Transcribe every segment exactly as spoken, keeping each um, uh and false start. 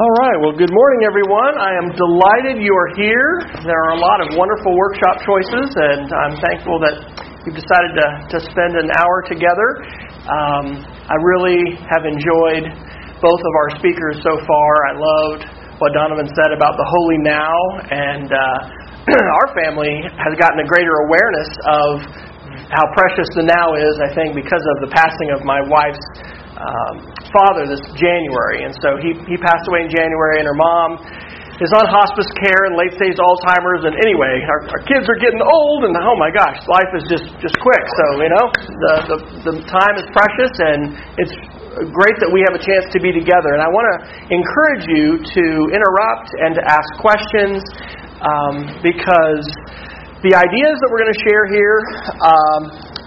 All right, well, good morning, everyone. I am delighted you are here. There are a lot of wonderful workshop choices, and I'm thankful that you've decided to, to spend an hour together. Um, I really have enjoyed both of our speakers so far. I loved what Donovan said about the holy now, and uh, our family has gotten a greater awareness of how precious the now is, I think, because of the passing of my wife's Um, father this January, and so he, he passed away in January, and her mom is on hospice care and late stage Alzheimer's, and anyway, our, our kids are getting old, and oh my gosh, life is just, just quick, so you know, the, the, the time is precious, and it's great that we have a chance to be together, and I want to encourage you to interrupt and to ask questions, um, because the ideas that we're going to share here um,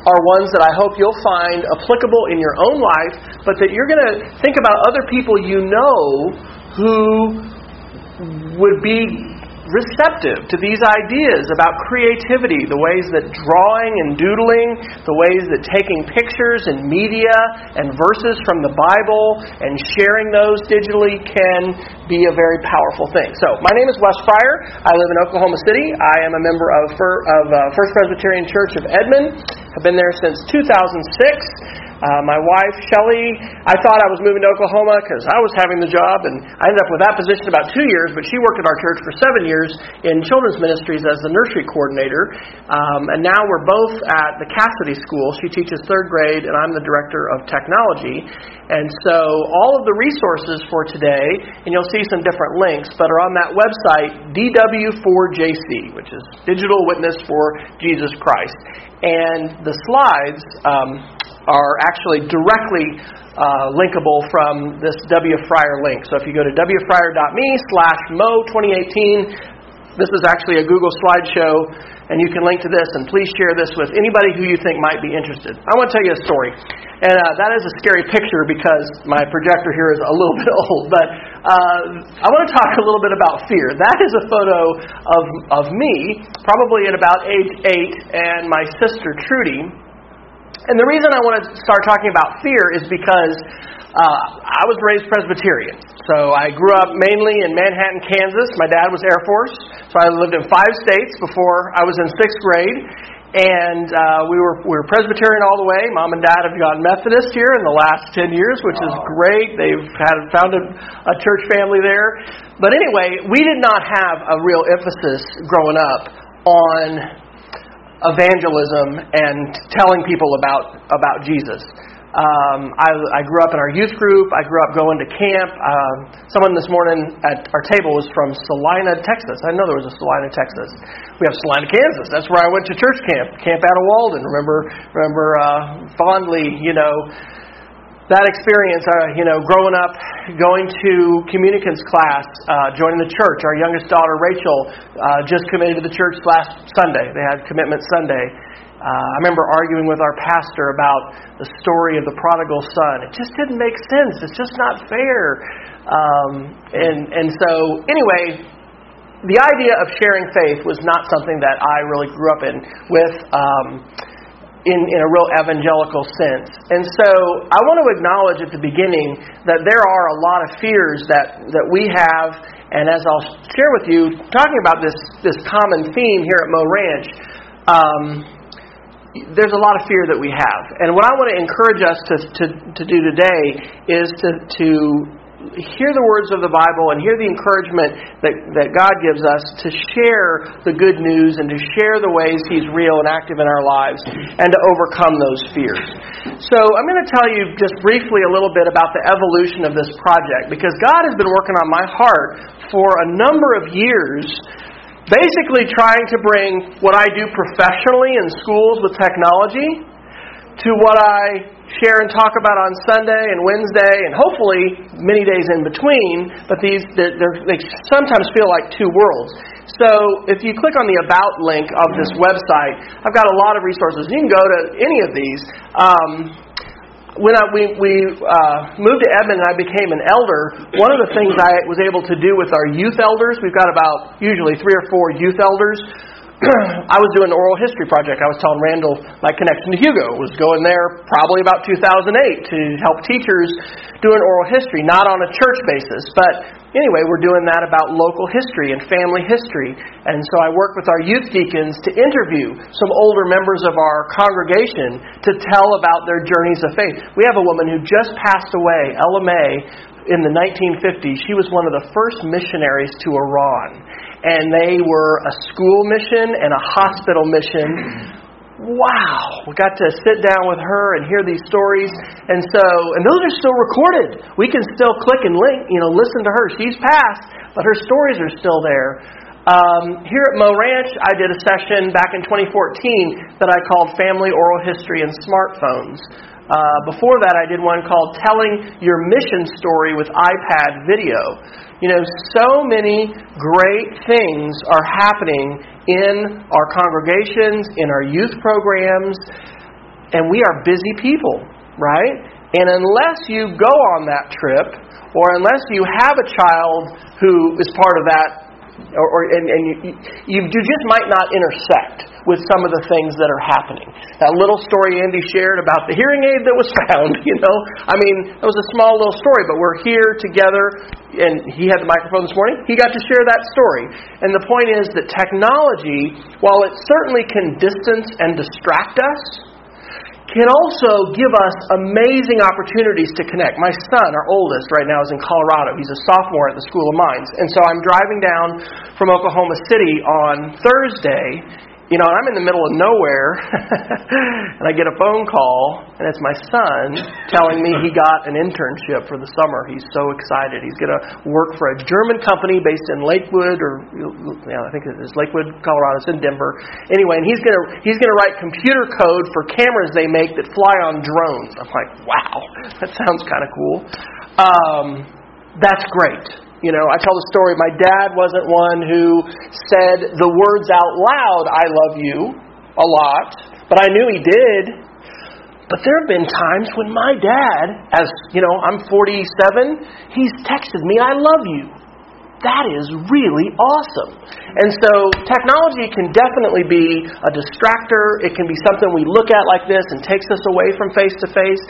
are ones that I hope you'll find applicable in your own life, but that you're going to think about other people you know who would be receptive to these ideas about creativity, the ways that drawing and doodling, the ways that taking pictures and media and verses from the Bible and sharing those digitally can be a very powerful thing. So, my name is Wes Fryer. I live in Oklahoma City. I am a member of, of uh, First Presbyterian Church of Edmond. I've been there since two thousand six. Uh, my wife, Shelly, I thought I was moving to Oklahoma because I was having the job, and I ended up with that position about two years, but she worked at our church for seven years in children's ministries as the nursery coordinator, um, and now we're both at the Cassidy School. She teaches third grade, and I'm the director of technology, and so all of the resources for today, and you'll see some different links, but are on that website, D W four J C, which is Digital Witness for Jesus Christ, and the slides Um, are actually directly uh, linkable from this W. Fryer link. So if you go to wfryer.me slash mo2018, this is actually a Google slideshow, and you can link to this, and please share this with anybody who you think might be interested. I want to tell you a story, and uh, that is a scary picture because my projector here is a little bit old, but uh, I want to talk a little bit about fear. That is a photo of, of me, probably at about age eight, and my sister Trudy. And the reason I want to start talking about fear is because uh, I was raised Presbyterian. So I grew up mainly in Manhattan, Kansas. My dad was Air Force, so I lived in five states before I was in sixth grade. And uh, we were we were Presbyterian all the way. Mom and Dad have gone Methodist here in the last ten years, which is great. They've had found a, a church family there. But anyway, we did not have a real emphasis growing up on evangelism and telling people about about Jesus. Um, I, I grew up in our youth group. I grew up going to camp. Uh, someone this morning at our table was from Salina, Texas. I know there was a Salina, Texas. We have Salina, Kansas. That's where I went to church camp, Camp Adelwalden. Remember, remember uh, fondly, you know, that experience, uh, you know, growing up, going to communicants class, uh, joining the church. Our youngest daughter, Rachel, uh, just committed to the church last Sunday. They had Commitment Sunday. Uh, I remember arguing with our pastor about the story of the prodigal son. It just didn't make sense. It's just not fair. Um, and and so, anyway, the idea of sharing faith was not something that I really grew up in with. Um, In, in a real evangelical sense. And so I want to acknowledge at the beginning that there are a lot of fears that, that we have, and as I'll share with you, talking about this, this common theme here at Mo Ranch, um, there's a lot of fear that we have. And what I want to encourage us to, to, to do today is to, to hear the words of the Bible and hear the encouragement that, that God gives us to share the good news and to share the ways He's real and active in our lives and to overcome those fears. So I'm going to tell you just briefly a little bit about the evolution of this project, because God has been working on my heart for a number of years, basically trying to bring what I do professionally in schools with technology to what I share and talk about on Sunday and Wednesday and hopefully many days in between, but these they're, they're, they sometimes feel like two worlds. So if you click on the About link of this website, I've got a lot of resources. You can go to any of these. Um, when I, we, we uh, moved to Edmond and I became an elder, one of the things I was able to do with our youth elders, we've got about usually three or four youth elders, I was doing an oral history project. I was telling Randall my connection to Hugo was going there probably about two thousand eight to help teachers do an oral history, not on a church basis. But anyway, we're doing that about local history and family history. And so I work with our youth deacons to interview some older members of our congregation to tell about their journeys of faith. We have a woman who just passed away, Ella May, in the nineteen fifties. She was one of the first missionaries to Iran. And they were a school mission and a hospital mission. Wow! We got to sit down with her and hear these stories. And so, and those are still recorded. We can still click and link, you know, listen to her. She's passed, but her stories are still there. Um, here at Mo Ranch, I did a session back in twenty fourteen that I called Family Oral History and Smartphones. Uh, before that, I did one called Telling Your Mission Story with iPad Video. You know, so many great things are happening in our congregations, in our youth programs, and we are busy people, right? And unless you go on that trip, or unless you have a child who is part of that, or, or and, and you, you, you just might not intersect with some of the things that are happening. That little story Andy shared about the hearing aid that was found, you know. I mean, it was a small little story, but we're here together, and he had the microphone this morning. He got to share that story. And the point is that technology, while it certainly can distance and distract us, can also give us amazing opportunities to connect. My son, our oldest, right now is in Colorado. He's a sophomore at the School of Mines. And so I'm driving down from Oklahoma City on Thursday. You know, and I'm in the middle of nowhere, and I get a phone call, and it's my son telling me he got an internship for the summer. He's so excited. He's going to work for a German company based in Lakewood, or you know, I think it's Lakewood, Colorado. It's in Denver. Anyway, and he's going to he's going to write computer code for cameras they make that fly on drones. I'm like, wow, that sounds kind of cool. Um, that's great. You know, I tell the story, my dad wasn't one who said the words out loud, I love you, a lot, but I knew he did. But there have been times when my dad, as, you know, I'm forty-seven, he's texted me, I love you. That is really awesome. And so technology can definitely be a distractor. It can be something we look at like this and takes us away from face-to-face.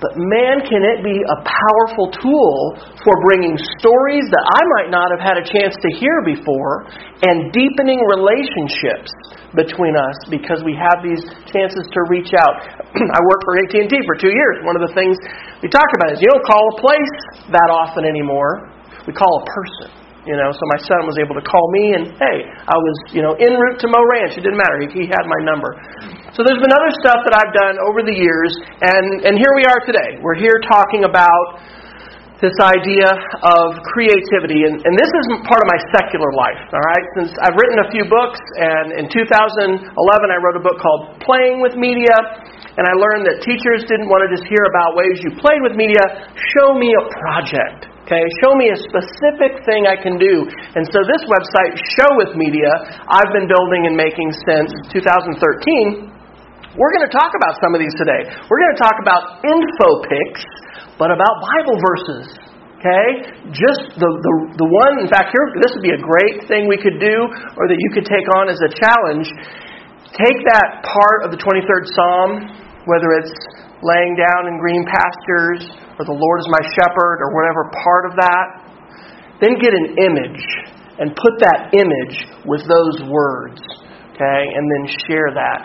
But man, can it be a powerful tool for bringing stories that I might not have had a chance to hear before and deepening relationships between us because we have these chances to reach out. I worked for A T and T for two years. One of the things we talked about is you don't call a place that often anymore. We call a person. You know, so my son was able to call me, and hey, I was, you know, en route to Mo Ranch. It didn't matter. He, he had my number. So there's been other stuff that I've done over the years, and, and here we are today. We're here talking about this idea of creativity, and, and this is part of my secular life, all right? Since I've written a few books, and in two thousand eleven I wrote a book called Playing with Media, and I learned that teachers didn't want to just hear about ways you played with media. Show me a project. Okay, show me a specific thing I can do. And so this website, Show With Media, I've been building and making since two thousand thirteen. We're going to talk about some of these today. We're going to talk about InfoPix, but about Bible verses. Okay? Just the, the, the one, in fact, here, this would be a great thing we could do or that you could take on as a challenge. Take that part of the twenty-third Psalm, whether it's laying down in green pastures, or the Lord is my shepherd, or whatever part of that. Then get an image, and put that image with those words, okay? And then share that.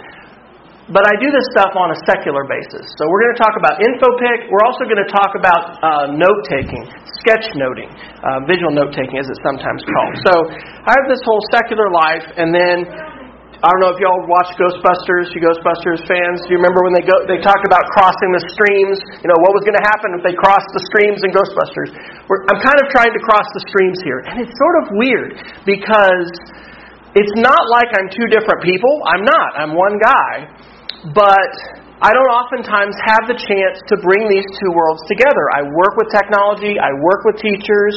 But I do this stuff on a secular basis. So we're going to talk about InfoPic. We're also going to talk about uh, note-taking, sketchnoting, uh, visual note-taking as it's sometimes called. So I have this whole secular life, and then I don't know if y'all watch Ghostbusters, you Ghostbusters fans. Do you remember when they go? They talked about crossing the streams? You know, what was going to happen if they crossed the streams in Ghostbusters? We're, I'm kind of trying to cross the streams here. And it's sort of weird because it's not like I'm two different people. I'm not. I'm one guy. But I don't oftentimes have the chance to bring these two worlds together. I work with technology. I work with teachers.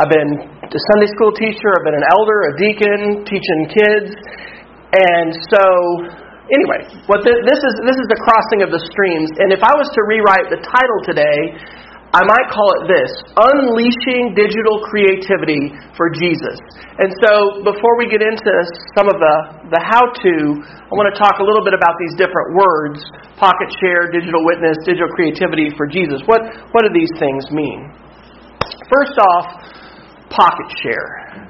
I've been a Sunday school teacher. I've been an elder, a deacon, teaching kids. And so, anyway, what the, this is this is the crossing of the streams. And if I was to rewrite the title today, I might call it this, unleashing digital creativity for Jesus. And so before we get into some of the, the how-to, I want to talk a little bit about these different words, pocket share, digital witness, digital creativity for Jesus. What, what do these things mean? First off, pocket share.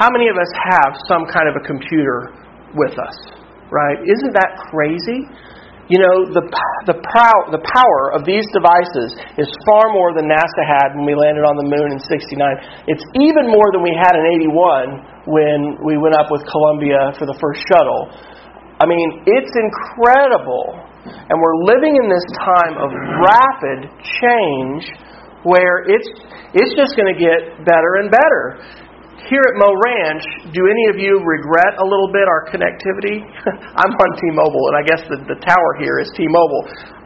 How many of us have some kind of a computer with us, right? Isn't that crazy? You know, the the pow- the power of these devices is far more than NASA had when we landed on the moon in sixty-nine. It's even more than we had in eighty-one when we went up with Columbia for the first shuttle. I mean, it's incredible. And we're living in this time of rapid change where it's it's just going to get better and better. Here at Mo Ranch, do any of you regret a little bit our connectivity? I'm on T-Mobile, and I guess the, the tower here is T-Mobile.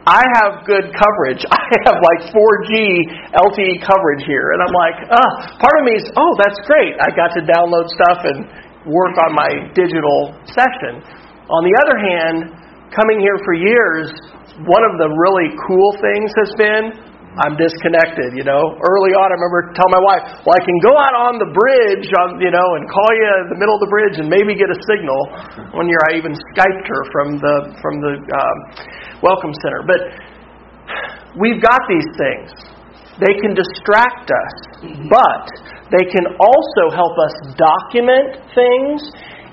I have good coverage. I have like four G L T E coverage here. And I'm like, ah, part of me is, oh, that's great. I got to download stuff and work on my digital session. On the other hand, coming here for years, one of the really cool things has been I'm disconnected, you know. Early on, I remember telling my wife, well, I can go out on the bridge, on, you know, and call you in the middle of the bridge and maybe get a signal. One year I even Skyped her from the from the um, Welcome Center. But we've got these things. They can distract us, but they can also help us document things,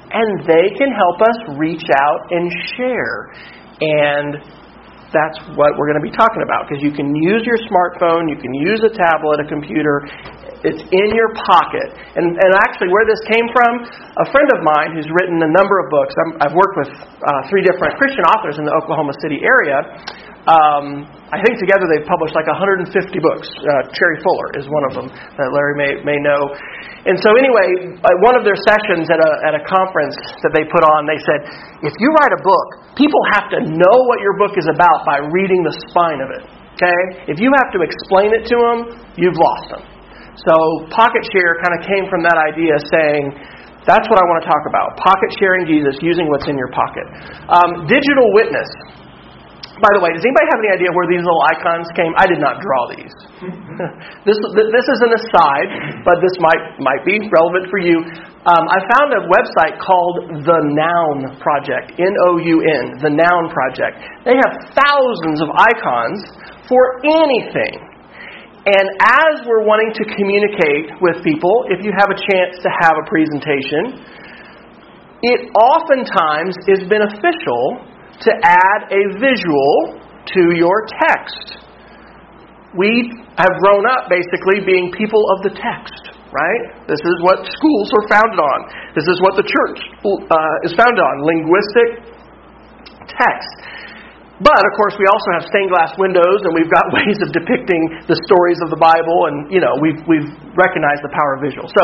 and they can help us reach out and share. And that's what we're going to be talking about, because you can use your smartphone, you can use a tablet, a computer. It's in your pocket. And, and actually, where this came from, a friend of mine who's written a number of books, I'm, I've worked with uh, three different Christian authors in the Oklahoma City area. Um, I think together they've published like one hundred fifty books. Uh, Cherry Fuller is one of them that Larry may, may know. And so anyway, one of their sessions at a, at a conference that they put on, they said, if you write a book, people have to know what your book is about by reading the spine of it. Okay? If you have to explain it to them, you've lost them. So pocket share kind of came from that idea, saying, that's what I want to talk about. Pocket sharing Jesus, using what's in your pocket. Um, digital witness. By the way, does anybody have any idea where these little icons came? I did not draw these. this this is an aside, but this might might be relevant for you. Um, I found a website called The Noun Project, N O U N, The Noun Project. They have thousands of icons for anything. And as we're wanting to communicate with people, if you have a chance to have a presentation, it oftentimes is beneficial to add a visual to your text. We have grown up basically being people of the text, right? This is what schools are founded on. This is what the church uh, is founded on, linguistic text. But, of course, we also have stained glass windows, and we've got ways of depicting the stories of the Bible, and, you know, we've, we've recognized the power of visual. So,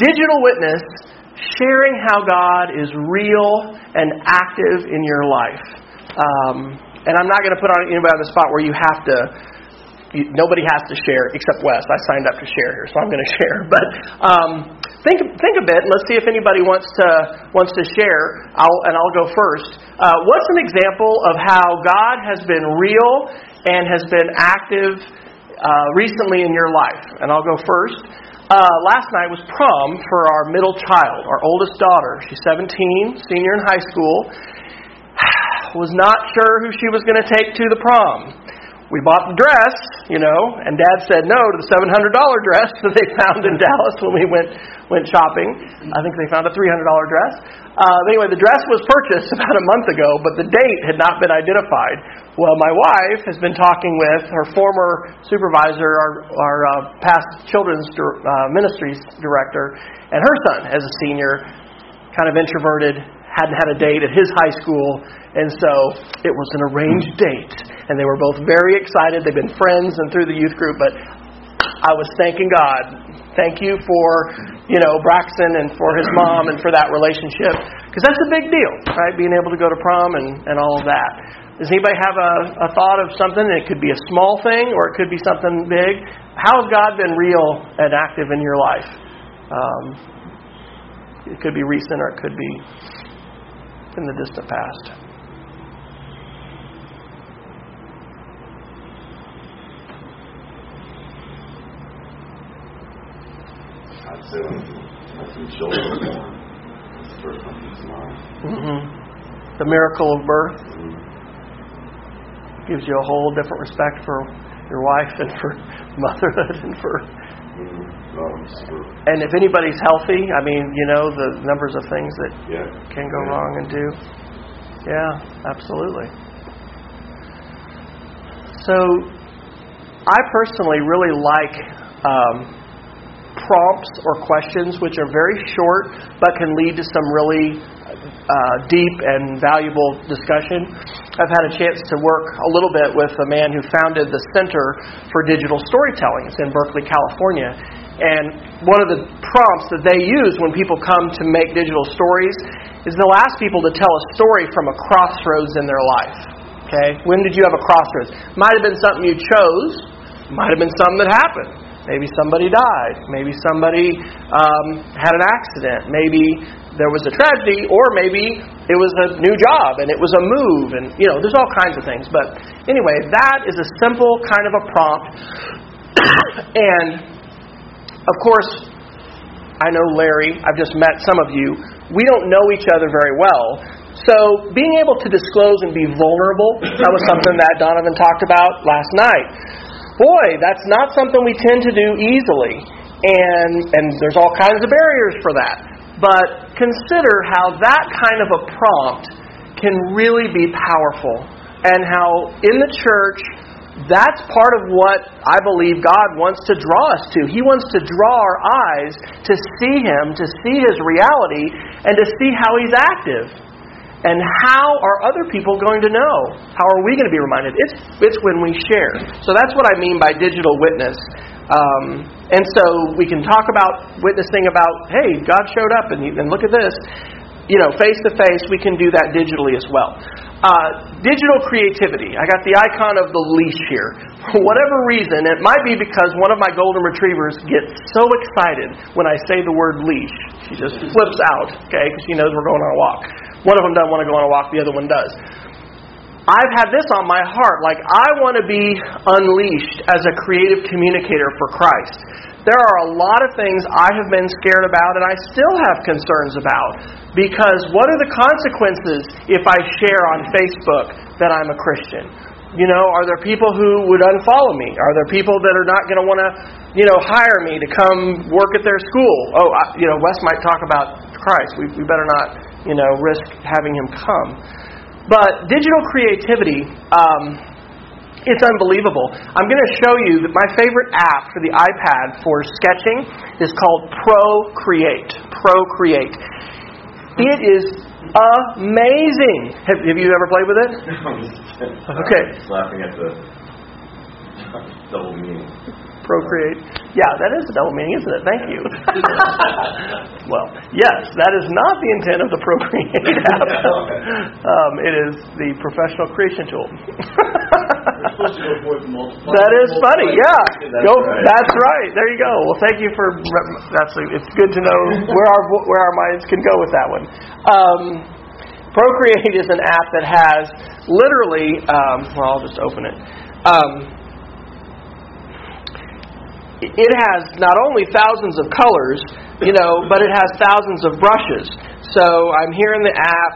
digital witness, sharing how God is real and active in your life. Um, and I'm not going to put on anybody on the spot where you have to, you, nobody has to share, except Wes. I signed up to share here, so I'm going to share. But um, think think a bit, and let's see if anybody wants to wants to share, I'll, and I'll go first. Uh, what's an example of how God has been real and has been active uh, recently in your life? And I'll go first. Uh, last night was prom for our middle child, our oldest daughter. She's seventeen, senior in high school. Was not sure who she was going to take to the prom. We bought the dress, you know, and Dad said no to the seven hundred dollars dress that they found in Dallas when we went went shopping. I think they found a three hundred dollars dress. Uh, anyway, the dress was purchased about a month ago, but the date had not been identified. Well, my wife has been talking with her former supervisor, our, our uh, past children's dir- uh, ministries director, and her son as a senior, kind of introverted, hadn't had a date at his high school, and so it was an arranged date. And they were both very excited. They've been friends and through the youth group, but I was thanking God. Thank you for, you know, Braxton and for his mom and for that relationship. Because that's a big deal, right? Being able to go to prom and, and all of that. Does anybody have a, a thought of something? It could be a small thing or it could be something big. How has God been real and active in your life? Um, it could be recent or it could be in the distant past. I'd say when some children were born, it's the first one comes to mind. Mm-hmm. The miracle of birth mm-hmm. gives you a whole different respect for your wife and for motherhood and for. Mm-hmm. Oh, for and if anybody's healthy, I mean, you know, the numbers of things that yeah. can go yeah. wrong and do. Yeah, absolutely. So, I personally really like um, prompts or questions which are very short but can lead to some really uh, deep and valuable discussion. I've had a chance to work a little bit with a man who founded the Center for Digital Storytelling. It's in Berkeley, California. And one of the prompts that they use when people come to make digital stories is they'll ask people to tell a story from a crossroads in their life. Okay, when did you have a crossroads? Might have been something you chose. Might have been something that happened. Maybe somebody died. Maybe somebody um, had an accident. Maybe there was a tragedy, or maybe it was a new job and it was a move. And you know, there's all kinds of things. But anyway, that is a simple kind of a prompt. And of course, I know Larry. I've just met some of you. We don't know each other very well. So being able to disclose and be vulnerable, that was something that Donovan talked about last night. Boy, that's not something we tend to do easily. And and there's all kinds of barriers for that. But consider how that kind of a prompt can really be powerful. And how in the church, that's part of what I believe God wants to draw us to. He wants to draw our eyes to see Him, to see His reality, and to see how He's active. And how are other people going to know? How are we going to be reminded? It's it's when we share. So that's what I mean by digital witness. Um, and so we can talk about witnessing about, hey, God showed up, and, you, and look at this. You know, face-to-face, we can do that digitally as well. Uh, digital creativity. I got the icon of the leash here. For whatever reason, it might be because one of my golden retrievers gets so excited when I say the word leash. She just flips out, okay, because she knows we're going on a walk. One of them doesn't want to go on a walk, the other one does. I've had this on my heart, like I want to be unleashed as a creative communicator for Christ. There are a lot of things I have been scared about and I still have concerns about, because what are the consequences if I share on Facebook that I'm a Christian? You know, are there people who would unfollow me? Are there people that are not going to want to, you know, hire me to come work at their school? Oh, I, you know, Wes might talk about Christ. We, we better not... you know, risk having him come. But digital creativity, um, it's unbelievable. I'm going to show you that my favorite app for the iPad for sketching is called Procreate. Procreate. It is amazing. Have, have you ever played with it? Okay. I'm just laughing at the double meaning. Procreate. Yeah, that is a double meaning, isn't it? Thank you. Well, yes, that is not the intent of the Procreate app. um, it is the professional creation tool. That is funny, yeah. That's, go, right. that's right. There you go. Well, thank you for... That's. It's good to know where our where our minds can go with that one. Um, Procreate is an app that has literally... Um, well, I'll just open it. Um... It has not only thousands of colors, you know, but it has thousands of brushes. So I'm here in the app,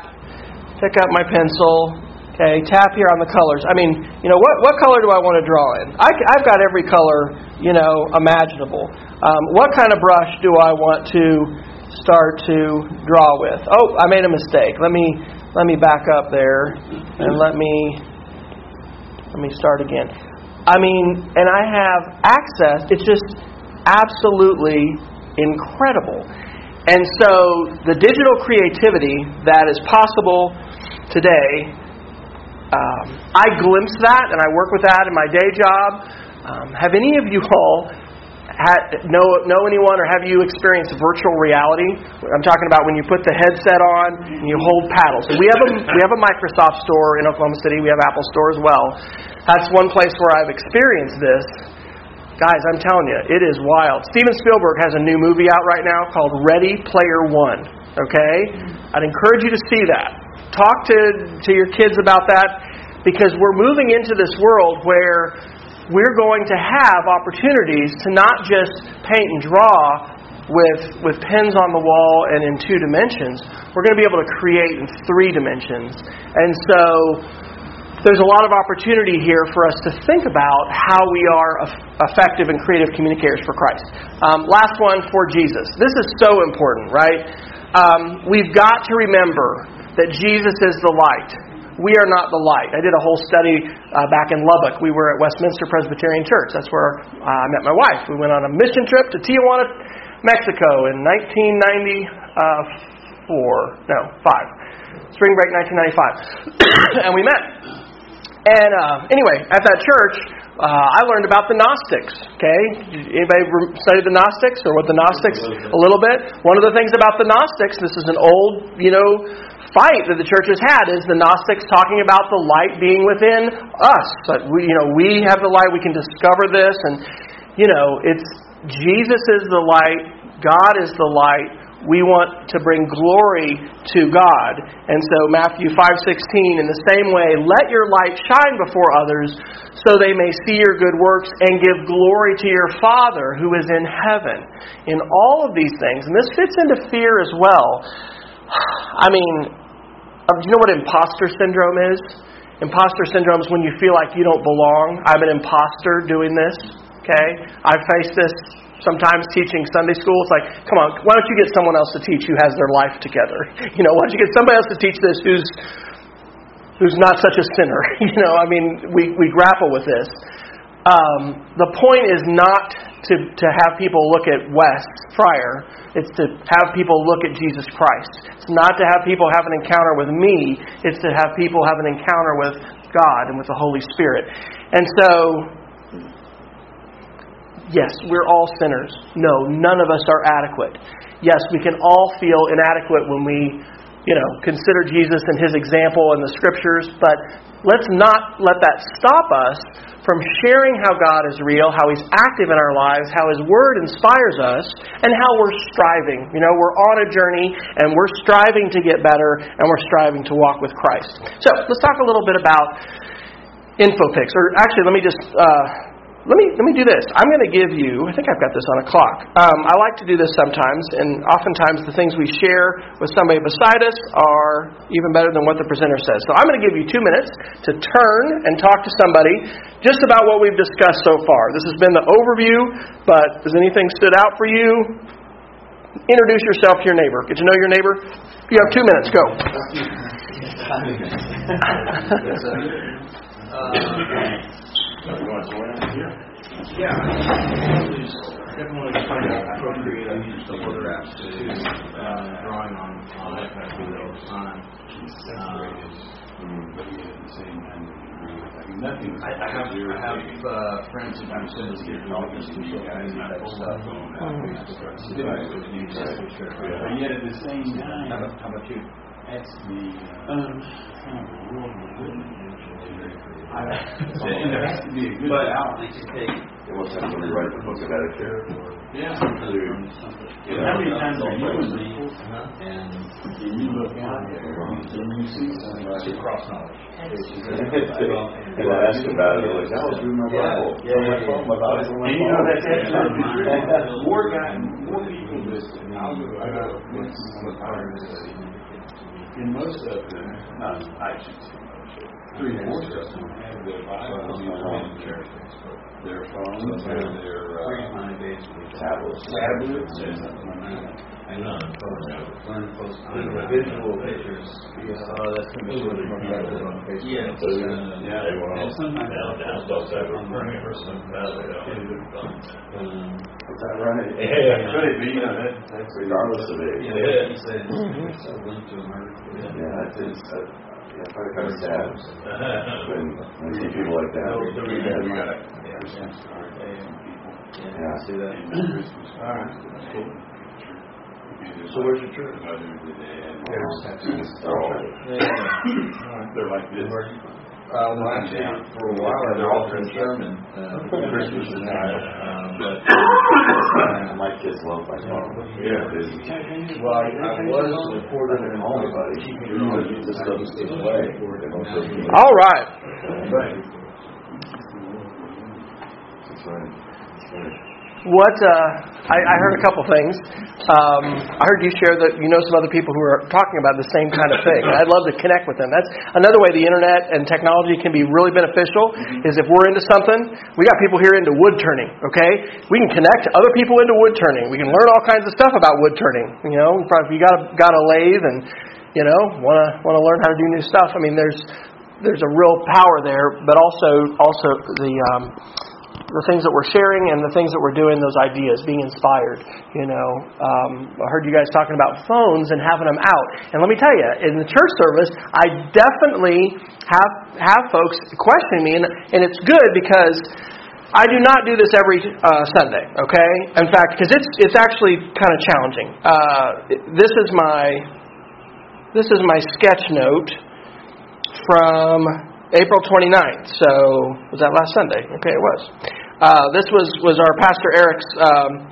pick up my pencil, okay, tap here on the colors. I mean, you know, what, what color do I want to draw in? I, I've got every color, you know, imaginable. Um, what kind of brush do I want to start to draw with? Oh, I made a mistake. Let me let me back up there and let me let me start again. I mean, and I have access. It's just absolutely incredible. And so the digital creativity that is possible today, um, I glimpse that and I work with that in my day job. Um, have any of you all had, know, know anyone or have you experienced virtual reality? I'm talking about when you put the headset on and you hold paddles. So we have a, we have a Microsoft store in Oklahoma City. We have Apple store as well. That's one place where I've experienced this. Guys, I'm telling you, it is wild. Steven Spielberg has a new movie out right now called Ready Player One. Okay? I'd encourage you to see that. Talk to, to your kids about that, because we're moving into this world where we're going to have opportunities to not just paint and draw, with with pins on the wall and in two dimensions, we're going to be able to create in three dimensions. And so there's a lot of opportunity here for us to think about how we are effective and creative communicators for Christ. Um, last one, for Jesus. This is so important, right? Um, we've got to remember that Jesus is the light. We are not the light. I did a whole study uh, back in Lubbock. We were at Westminster Presbyterian Church. That's where uh, I met my wife. We went on a mission trip to Tijuana, Mexico in nineteen ninety-four. No, five. Spring break nineteen ninety-five. And we met. And uh, anyway, at that church, uh, I learned about the Gnostics. Okay? Anybody studied the Gnostics or what the Gnostics? A little bit. One of the things about the Gnostics, this is an old, you know, fight that the church has had, is the Gnostics talking about the light being within us. But we, you know, we have the light. We can discover this, and you know, it's Jesus is the light. God is the light. We want to bring glory to God, and so Matthew five sixteen. In the same way, let your light shine before others, so they may see your good works and give glory to your Father who is in heaven. In all of these things, and this fits into fear as well. I mean. Do you know what imposter syndrome is? Imposter syndrome is when you feel like you don't belong. I'm an imposter doing this. Okay? I've faced this sometimes teaching Sunday school. It's like, come on, why don't you get someone else to teach who has their life together? You know, why don't you get somebody else to teach this who's who's not such a sinner? You know, I mean, we, we grapple with this. Um, the point is not to, to have people look at Wes Fryer. It's to have people look at Jesus Christ. It's not to have people have an encounter with me. It's to have people have an encounter with God and with the Holy Spirit. And so, yes, we're all sinners. No, none of us are adequate. Yes, we can all feel inadequate when we, you know, consider Jesus and His example and the Scriptures, but let's not let that stop us from sharing how God is real, how He's active in our lives, how His Word inspires us, and how we're striving. You know, we're on a journey, and we're striving to get better, and we're striving to walk with Christ. So, let's talk a little bit about InfoPix. Or actually, let me just, uh, let me let me do this. I'm going to give you, I think I've got this on a clock. Um, I like to do this sometimes, and oftentimes the things we share with somebody beside us are even better than what the presenter says. So I'm going to give you two minutes to turn and talk to somebody just about what we've discussed so far. This has been the overview, but has anything stood out for you? Introduce yourself to your neighbor. Get to know your neighbor. You have two minutes. Go. Yeah. Definitely find out Procreate. I use the other apps too. Drawing on iPad all the time. Everybody at the same time. Nothing. I, I have, I have uh, friends who I'm sending to you guys and that stuff. But yet at the same time, how about, how about you? That's the um, world we're living in. There has to be a good outreach to take. They want something to write the book about a character. Yeah. How many times are you and me? And you look out there and you see something like cross knowledge. People ask about it. Like, that was through my Bible. Yeah, my Bible. And you know that's it. More guys, more people listen. I got one of the in most of them, not I should say. Three quarters of them have their Bibles in their their phones, their their tablets, tablets, and I know individual pictures. Oh, that's individual pictures on Facebook. Yeah, yeah, they were all down both sides of the person. Is that right? Yeah, could it be? That's regardless of age. Yeah, it's a link to America. Yeah, it's. Yeah, I was sad when I see people like that. No, yeah, we got it. Yeah, I see that. All right. Cool. So where's your church? I do today. They're like this. Uh, well, actually, for a while, they're all in German. Christmas and I. But my kids love my mom. Yeah. Well, I, I was reported in all of it. This doesn't stay away. All right. All right. what uh, I, I heard a couple things. Um, I heard you share that you know some other people who are talking about the same kind of thing. And I'd love to connect with them. That's another way the internet and technology can be really beneficial. Mm-hmm. Is if we're into something, we got people here into wood turning. Okay, we can connect other people into wood turning. We can learn all kinds of stuff about wood turning. You know, if you got a, got a lathe and you know want to want to learn how to do new stuff. I mean, there's there's a real power there, but also also the um, the things that we're sharing and the things that we're doing, those ideas, being inspired, you know. Um, I heard you guys talking about phones and having them out. And let me tell you, in the church service, I definitely have have folks questioning me, and, and it's good because I do not do this every uh, Sunday, okay? In fact, because it's, it's actually kind of challenging. Uh, this is my this is my sketch note from April twenty-ninth, so was that last Sunday? Okay, it was. Uh, this was, was our Pastor Eric's um,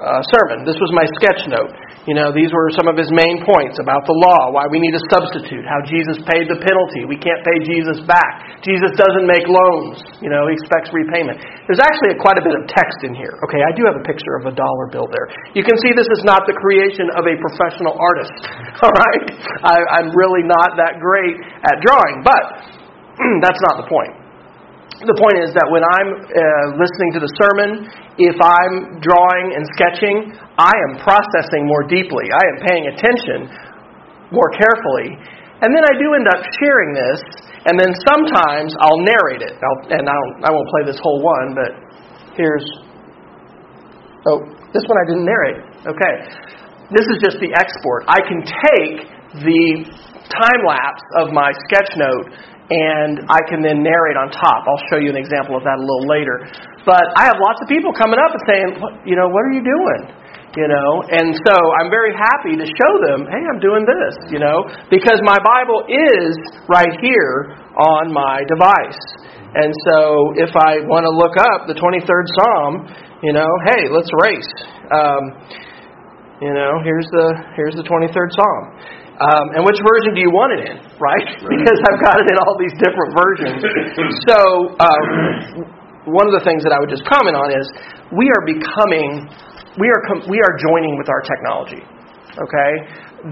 uh, sermon. This was my sketch note. You know, these were some of his main points about the law, why we need a substitute, how Jesus paid the penalty. We can't pay Jesus back. Jesus doesn't make loans. You know, he expects repayment. There's actually a, quite a bit of text in here. Okay, I do have a picture of a dollar bill there. You can see this is not the creation of a professional artist. All right? I, I'm really not that great at drawing, but that's not the point. The point is that when I'm uh, listening to the sermon, if I'm drawing and sketching, I am processing more deeply. I am paying attention more carefully. And then I do end up sharing this, and then sometimes I'll narrate it. I'll, and I'll, I won't play this whole one, but here's... Oh, this one I didn't narrate. Okay. This is just the export. I can take the time-lapse of my sketch note and I can then narrate on top. I'll show you an example of that a little later. But I have lots of people coming up and saying, you know, what are you doing? You know, and so I'm very happy to show them, hey, I'm doing this, you know, because my Bible is right here on my device. And so if I want to look up the twenty-third Psalm, you know, hey, let's race. Um, you know, here's the here's the twenty-third Psalm. Um, and which version do you want it in, right? Because I've got it in all these different versions. So um, one of the things that I would just comment on is we are becoming, we are com- we are joining with our technology, okay?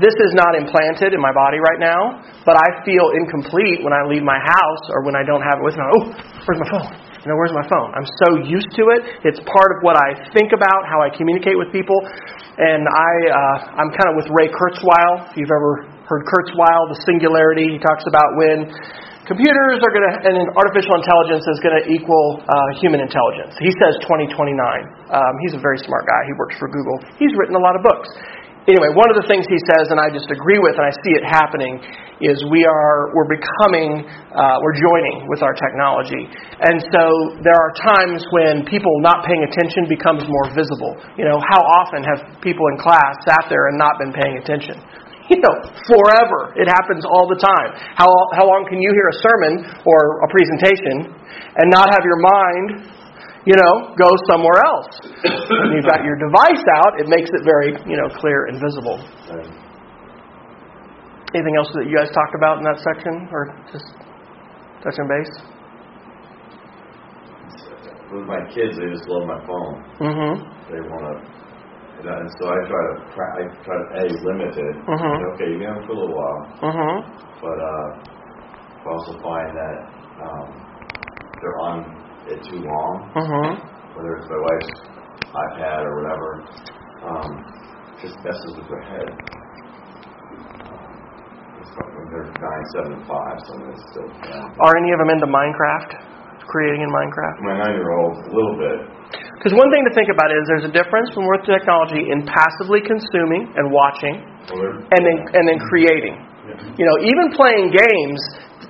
This is not implanted in my body right now, but I feel incomplete when I leave my house or when I don't have it with me. Oh, where's my phone? You know, where's my phone? I'm so used to it. It's part of what I think about, how I communicate with people. And I, uh, I'm kind of with Ray Kurzweil. If you've ever heard Kurzweil, the singularity, he talks about when computers are going to, and artificial intelligence is going to equal uh, human intelligence. He says twenty twenty-nine. Um, he's a very smart guy. He works for Google. He's written a lot of books. Anyway, one of the things he says, and I just agree with, and I see it happening, is we are, we're becoming, uh, we're joining with our technology. And so there are times when people not paying attention becomes more visible. You know, how often have people in class sat there and not been paying attention? You know, forever. It happens all the time. How, how long can you hear a sermon or a presentation and not have your mind, you know, go somewhere else? When you've got your device out, it makes it very, you know, clear and visible. Anything else that you guys talked about in that section, or just touching base? With my kids, they just love my phone. Mm-hmm. They want to, and so I try to, I try to a limit it. Mm-hmm. And okay, you know, for a little while. Mm-hmm. But uh, I also find that um, they're on it too long. Mm-hmm. Whether it's my wife's iPad or whatever, um, just messes with their head. They're nine, seven, five, so it's still... Yeah. Are any of them into Minecraft? Creating in Minecraft? My nine-year-old, a little bit. Because one thing to think about is there's a difference when we're with technology in passively consuming and watching well, and then and then creating. Yeah. You know, even playing games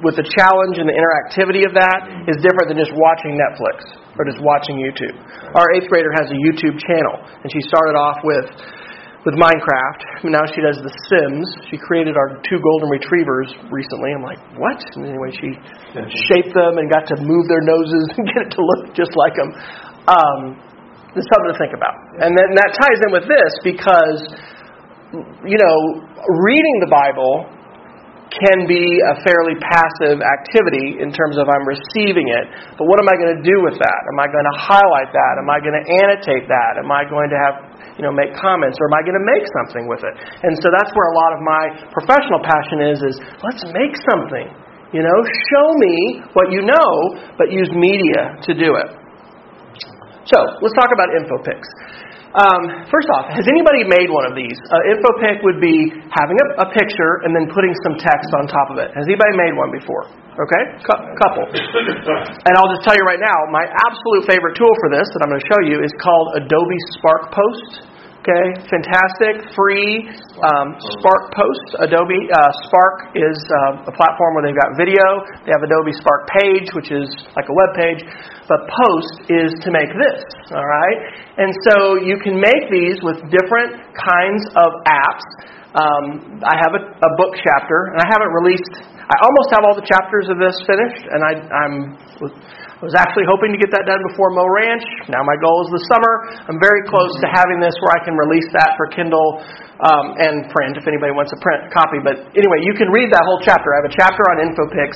with the challenge and the interactivity of that mm-hmm. is different than just watching Netflix or just watching YouTube. Right. Our eighth grader has a YouTube channel, and she started off with... with Minecraft. Now she does The Sims. She created our two golden retrievers recently. I'm like, what? And anyway, she shaped them and got to move their noses and get it to look just like them. Um, it's something to think about. And then that ties in with this because, you know, reading the Bible can be a fairly passive activity in terms of I'm receiving it, but what am I going to do with that? Am I going to highlight that? Am I going to annotate that? Am I going to have, you know, make comments, or am I going to make something with it? And so that's where a lot of my professional passion is, is let's make something, you know, show me what you know, but use media to do it. So let's talk about InfoPix. Um, first off, has anybody made one of these? Uh, InfoPic would be having a, a picture and then putting some text on top of it. Has anybody made one before? Okay, C- couple. And I'll just tell you right now, my absolute favorite tool for this that I'm going to show you is called Adobe Spark Post. Okay, fantastic, free um, Spark Post. Adobe uh, Spark is uh, a platform where they've got video. They have Adobe Spark Page, which is like a web page. But Post is to make this, all right? And so you can make these with different kinds of apps. Um, I have a, a book chapter, and I haven't released... I almost have all the chapters of this finished, and I, I'm... I was actually hoping to get that done before Mo Ranch. Now my goal is the summer. I'm very close mm-hmm. to having this where I can release that for Kindle um, and print, if anybody wants a print copy. But anyway, you can read that whole chapter. I have a chapter on InfoPix.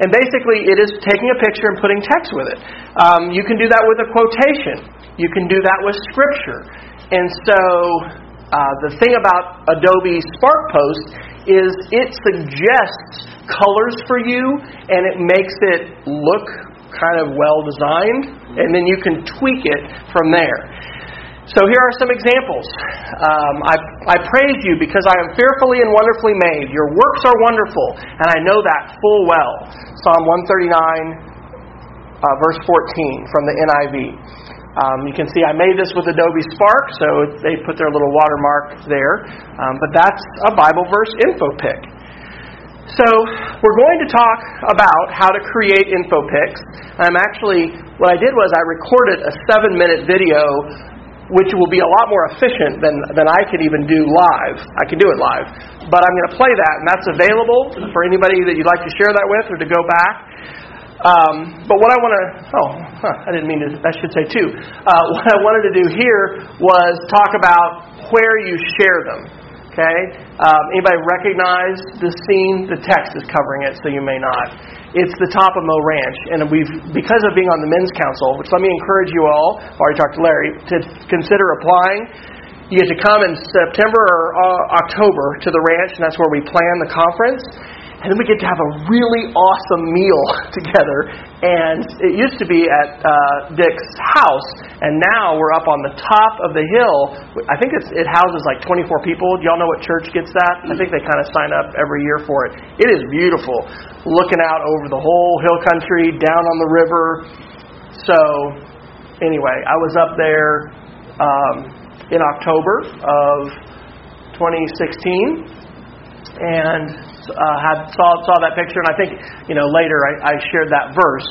And basically, it is taking a picture and putting text with it. Um, you can do that with a quotation. You can do that with scripture. And so uh, the thing about Adobe Spark Post is it suggests colors for you, and it makes it look kind of well-designed, and then you can tweak it from there. So here are some examples. Um, I, I praise you because I am fearfully and wonderfully made. Your works are wonderful, and I know that full well. Psalm one thirty-nine, uh, verse fourteen from the N I V. Um, you can see I made this with Adobe Spark, so they put their little watermark there. Um, but that's a Bible verse InfoPic. So we're going to talk about how to create InfoPix. I'm actually, what I did was I recorded a seven-minute video, which will be a lot more efficient than, than I could even do live. I can do it live. But I'm going to play that, and that's available for anybody that you'd like to share that with or to go back. Um, but what I want to, oh, huh, I didn't mean to, I should say two. Uh, what I wanted to do here was talk about where you share them. Okay? Um, anybody recognize the scene? The text is covering it, so you may not. It's the top of Mo Ranch, and we've, because of being on the men's council, which let me encourage you all, I've already talked to Larry, to consider applying. You get to come in September or uh, October to the ranch, and that's where we plan the conference. And then we get to have a really awesome meal together. And it used to be at uh, Dick's house, and now we're up on the top of the hill. I think it's, it houses like twenty-four people. Do y'all know what church gets that? I think they kind of sign up every year for it. It is beautiful, looking out over the whole hill country, down on the river. So anyway, I was up there um, in October of twenty sixteen, and... Uh, had, saw, saw that picture, and I think, you know, later I, I shared that verse.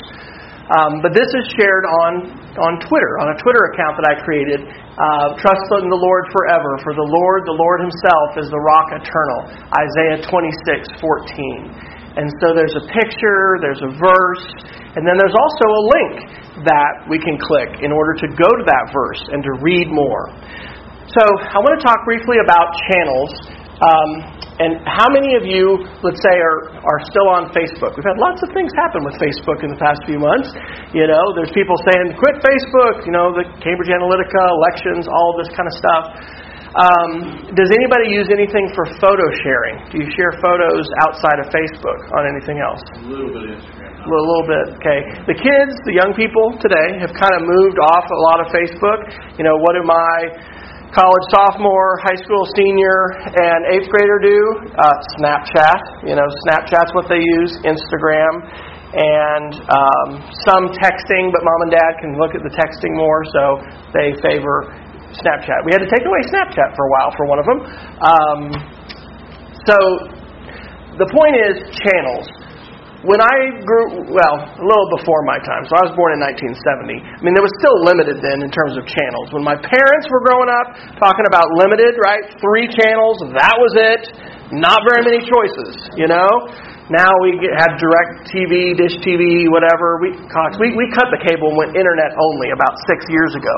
Um, but this is shared on, on Twitter, on a Twitter account that I created. Uh, Trust in the Lord forever, for the Lord, the Lord Himself is the rock eternal. Isaiah twenty-six fourteen. And so there's a picture, there's a verse, and then there's also a link that we can click in order to go to that verse and to read more. So I want to talk briefly about channels. Um, And how many of you, let's say, are, are still on Facebook? We've had lots of things happen with Facebook in the past few months. You know, there's people saying, quit Facebook, you know, the Cambridge Analytica, elections, all this kind of stuff. Um, does anybody use anything for photo sharing? Do you share photos outside of Facebook on anything else? A little bit of Instagram. A little, little bit, okay. The kids, the young people today have kind of moved off a lot of Facebook. You know, what am I... college sophomore, high school senior, and eighth grader do? Uh, Snapchat. You know, Snapchat's what they use, Instagram, and um, some texting, but mom and dad can look at the texting more, so they favor Snapchat. We had to take away Snapchat for a while for one of them. Um, so the point is channels. When I grew, well, a little before my time, so I was born in nineteen seventy. I mean, there was still limited then in terms of channels. When my parents were growing up, talking about limited, right, three channels, that was it. Not very many choices, you know. Now we get, had direct T V, Dish T V, whatever. We, Cox, we, we cut the cable and went internet only about six years ago.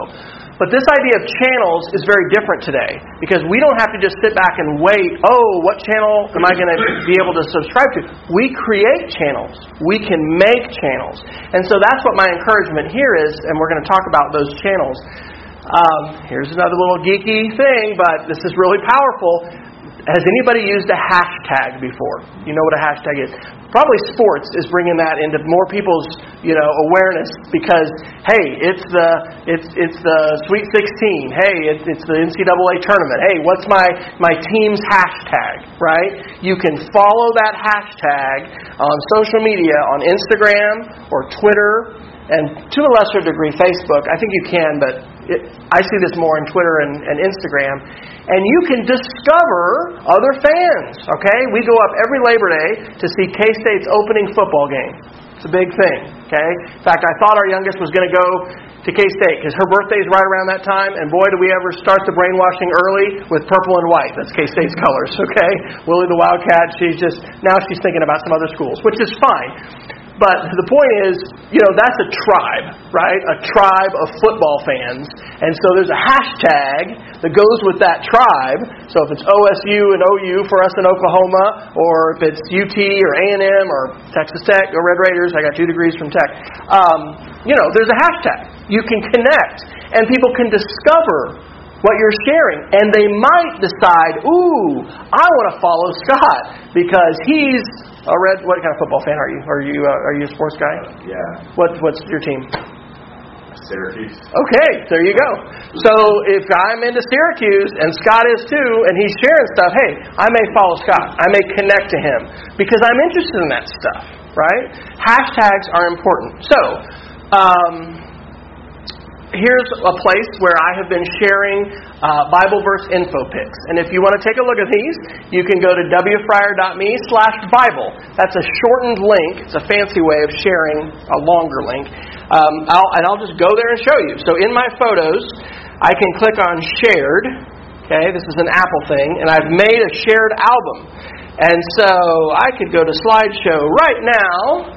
But this idea of channels is very different today, because we don't have to just sit back and wait, oh, what channel am I going to be able to subscribe to? We create channels. We can make channels. And so that's what my encouragement here is, and we're going to talk about those channels. Um, here's another little geeky thing, but this is really powerful. Has anybody used a hashtag before? You know what a hashtag is? Probably sports is bringing that into more people's, you know, awareness, because hey, it's the it's it's the Sweet sixteen. Hey, it's it's the N C double A tournament. Hey, what's my my team's hashtag? Right? You can follow that hashtag on social media, on Instagram or Twitter, and to a lesser degree Facebook. I think you can, but it, I see this more in Twitter and, and Instagram. And you can discover other fans, okay? We go up every Labor Day to see K-State's opening football game. It's a big thing, okay? In fact, I thought our youngest was going to go to K-State because her birthday is right around that time, and boy, do we ever start the brainwashing early with purple and white. That's K-State's colors, okay? Willie the Wildcat, she's just, now she's thinking about some other schools, which is fine. But the point is, you know, that's a tribe, right? A tribe of football fans. And so there's a hashtag that goes with that tribe. So if it's O S U and O U for us in Oklahoma, or if it's U T or A and M or Texas Tech or Red Raiders, I got two degrees from Tech. Um, you know, there's a hashtag. You can connect, and people can discover what you're sharing. And they might decide, ooh, I want to follow Scott because he's a red. What kind of football fan are you? Are you uh, are you a sports guy? Uh, yeah. What What's your team? Syracuse. Okay, there you go. So if I'm into Syracuse and Scott is too, and he's sharing stuff, hey, I may follow Scott. I may connect to him because I'm interested in that stuff, right? Hashtags are important. So, um... here's a place where I have been sharing uh, Bible verse InfoPix. And if you want to take a look at these, you can go to wfryer.me slash Bible. That's a shortened link. It's a fancy way of sharing a longer link. Um, I'll, and I'll just go there and show you. So in my photos, I can click on Shared. Okay, this is an Apple thing. And I've made a shared album. And so I could go to slideshow right now.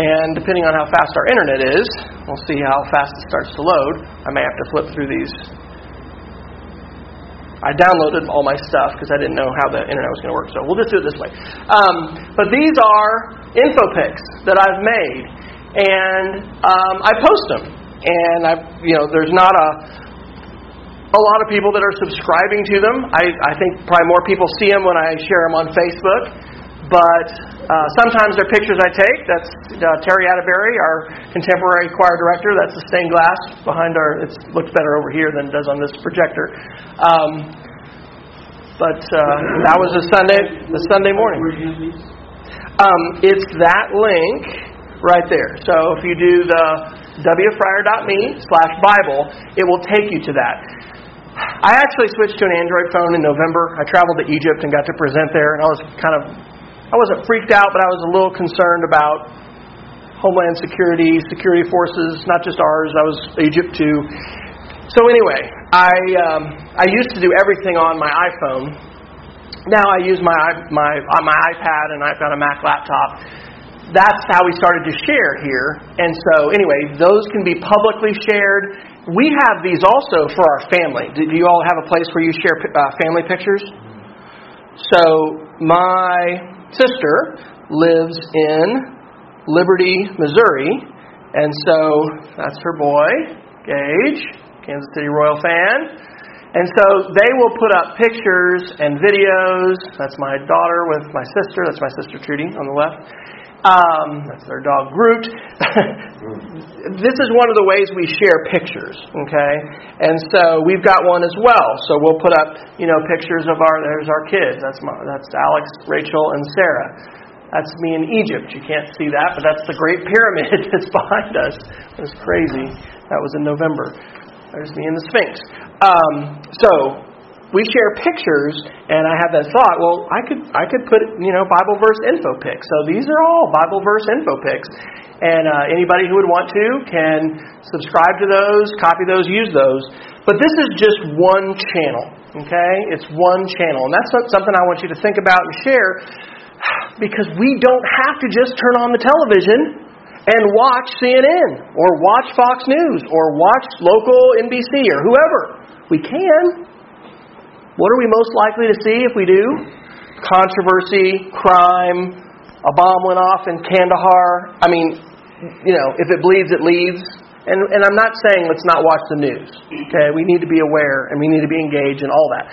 And depending on how fast our internet is, we'll see how fast it starts to load. I may have to flip through these. I downloaded all my stuff because I didn't know how the internet was going to work. So we'll just do it this way. Um, but these are InfoPix that I've made. And um, I post them. And, I, you know, there's not a... a lot of people that are subscribing to them. I, I think probably more people see them when I share them on Facebook. But... Uh, sometimes they're pictures I take. That's uh, Terry Atterbury, our contemporary choir director. That's the stained glass behind our... It looks better over here than it does on this projector. Um, but uh, that was a Sunday, the Sunday morning. Um, it's that link right there. So if you do the wfryer.me slash Bible, it will take you to that. I actually switched to an Android phone in November. I traveled to Egypt and got to present there, and I was kind of... I wasn't freaked out, but I was a little concerned about Homeland Security, security forces, not just ours. I was Egypt too. So anyway, I um, I used to do everything on my iPhone. Now I use my my on my iPad, and I've got a Mac laptop. That's how we started to share here. And so anyway, those can be publicly shared. We have these also for our family. Do you all have a place where you share uh, family pictures? So my sister lives in Liberty, Missouri, and so that's her boy, Gage, Kansas City Royal fan. And so they will put up pictures and videos. That's my daughter with my sister. That's my sister Trudy on the left. Um, that's their dog Groot. This is one of the ways we share pictures, okay? And so we've got one as well. So we'll put up, you know, pictures of our, there's our kids. That's my, that's Alex, Rachel, and Sarah. That's me in Egypt. You can't see that, but that's the Great Pyramid that's behind us. It was crazy. That was in November. There's me and the Sphinx. Um, so we share pictures, and I have that thought, well, I could I could put, you know, Bible verse info pics. So these are all Bible verse info pics. And uh, anybody who would want to can subscribe to those, copy those, use those. But this is just one channel, okay? It's one channel. And that's something I want you to think about and share, because we don't have to just turn on the television and watch C N N or watch Fox News or watch local N B C or whoever. We can. What are we most likely to see if we do? Controversy, crime, a bomb went off in Kandahar. I mean, you know, if it bleeds, it leads. And, and I'm not saying let's not watch the news. Okay, we need to be aware and we need to be engaged in all that.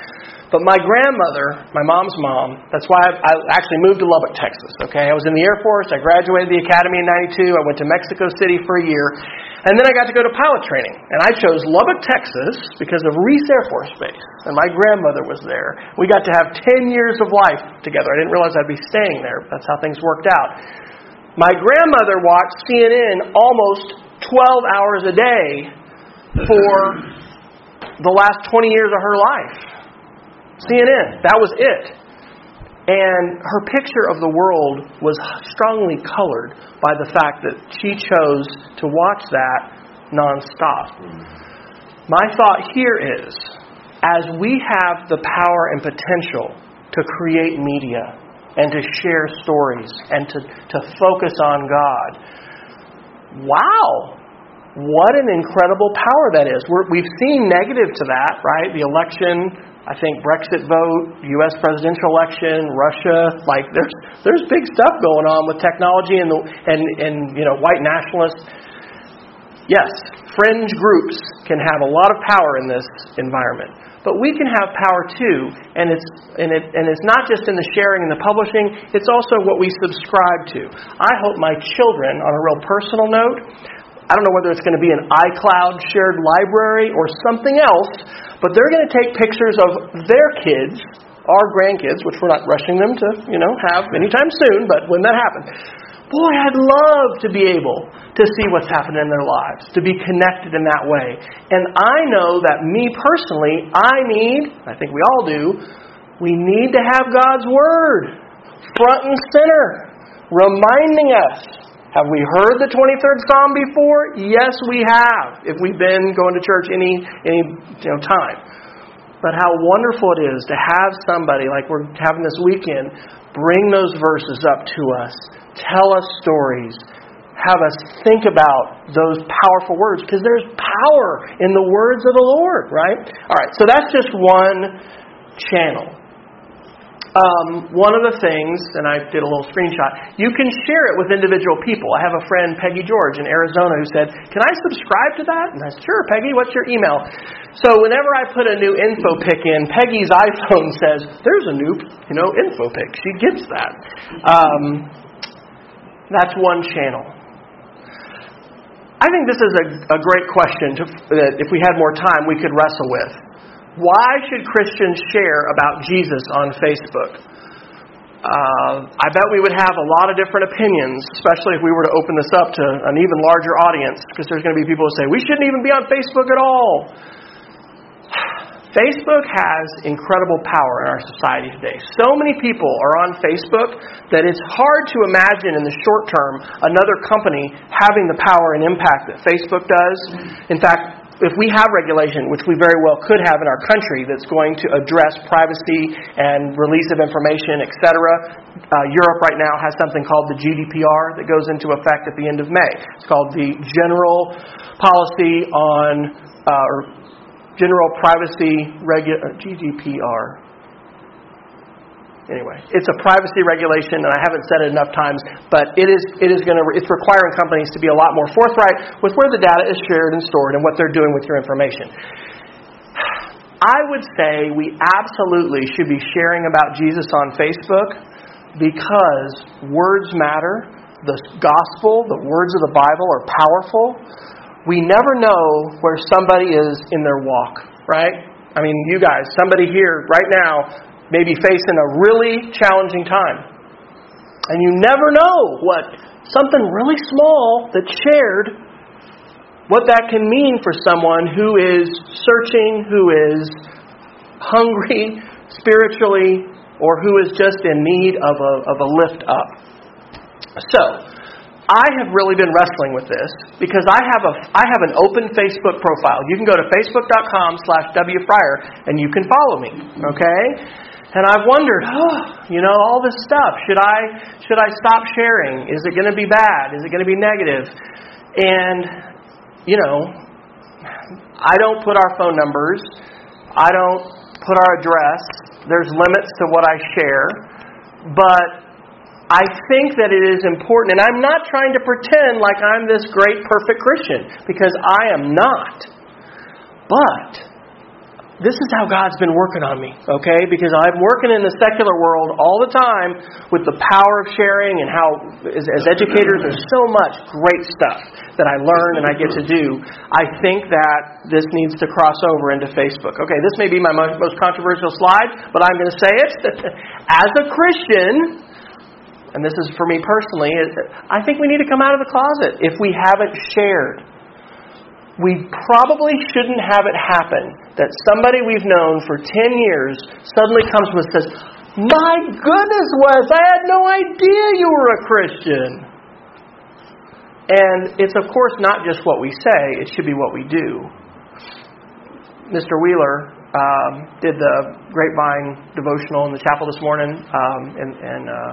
But my grandmother, my mom's mom, that's why I, I actually moved to Lubbock, Texas. Okay, I was in the Air Force. I graduated the academy in ninety-two. I went to Mexico City for a year. And then I got to go to pilot training. And I chose Lubbock, Texas because of Reese Air Force Base. And my grandmother was there. We got to have ten years of life together. I didn't realize I'd be staying there, but that's how things worked out. My grandmother watched C N N almost twelve hours a day for the last twenty years of her life. C N N, that was it. And her picture of the world was strongly colored by the fact that she chose to watch that nonstop. My thought here is, as we have the power and potential to create media and to share stories and to, to focus on God, wow, what an incredible power that is. We're, we've seen negative to that, right? The election, I think Brexit vote, U S presidential election, Russia. Like there's there's big stuff going on with technology and the, and and you know white nationalists. Yes, fringe groups can have a lot of power in this environment, but we can have power too. And it's and it and it's not just in the sharing and the publishing. It's also what we subscribe to. I hope my children, on a real personal note, I don't know whether it's going to be an iCloud shared library or something else, but they're going to take pictures of their kids, our grandkids, which we're not rushing them to, you know, have anytime soon. But when that happens, boy, I'd love to be able to see what's happening in their lives, to be connected in that way. And I know that me personally, I need, I think we all do, we need to have God's Word front and center, reminding us. Have we heard the twenty-third Psalm before? Yes, we have, if we've been going to church any any you know, time. But how wonderful it is to have somebody, like we're having this weekend, bring those verses up to us, tell us stories, have us think about those powerful words, because there's power in the words of the Lord, right? All right, so that's just one channel. Um, one of the things, and I did a little screenshot, you can share it with individual people. I have a friend, Peggy George in Arizona, who said, can I subscribe to that? And I said, sure, Peggy, what's your email? So whenever I put a new InfoPix in, Peggy's iPhone says, there's a new, you know, InfoPix. She gets that. Um, that's one channel. I think this is a, a great question to, that if we had more time, we could wrestle with. Why should Christians share about Jesus on Facebook? Uh, I bet we would have a lot of different opinions, especially if we were to open this up to an even larger audience, because there's going to be people who say, we shouldn't even be on Facebook at all. Facebook has incredible power in our society today. So many people are on Facebook that it's hard to imagine in the short term another company having the power and impact that Facebook does. In fact, if we have regulation, which we very well could have in our country, that's going to address privacy and release of information, et cetera, uh, Europe right now has something called the G D P R that goes into effect at the end of May. It's called the General Policy on uh, or General Privacy Regu- G D P R. Anyway, it's a privacy regulation, and I haven't said it enough times, but it is it is going to it's requiring companies to be a lot more forthright with where the data is shared and stored and what they're doing with your information. I would say we absolutely should be sharing about Jesus on Facebook because words matter. The gospel, the words of the Bible are powerful. We never know where somebody is in their walk, right? I mean, you guys, somebody here right now may be facing a really challenging time. And you never know what something really small that's shared, what that can mean for someone who is searching, who is hungry spiritually, or who is just in need of a, of a lift up. So, I have really been wrestling with this because I have a I have an open Facebook profile. You can go to facebook dot com slash W Fryer and you can follow me, okay? And I've wondered, oh, you know, all this stuff. Should I should I stop sharing? Is it going to be bad? Is it going to be negative? And, you know, I don't put our phone numbers. I don't put our address. There's limits to what I share. But I think that it is important. And I'm not trying to pretend like I'm this great, perfect Christian, because I am not. But this is how God's been working on me, okay? Because I'm working in the secular world all the time with the power of sharing and how, as, as educators, there's so much great stuff that I learn and I get to do. I think that this needs to cross over into Facebook. Okay, this may be my most, most controversial slide, but I'm going to say it. As a Christian, and this is for me personally, I think we need to come out of the closet if we haven't shared. We probably shouldn't have it happen that somebody we've known for ten years suddenly comes to us and says, "My goodness, Wes, I had no idea you were a Christian." And it's, of course, not just what we say. It should be what we do. Mister Wheeler um, did the Grapevine devotional in the chapel this morning, um, and... and uh,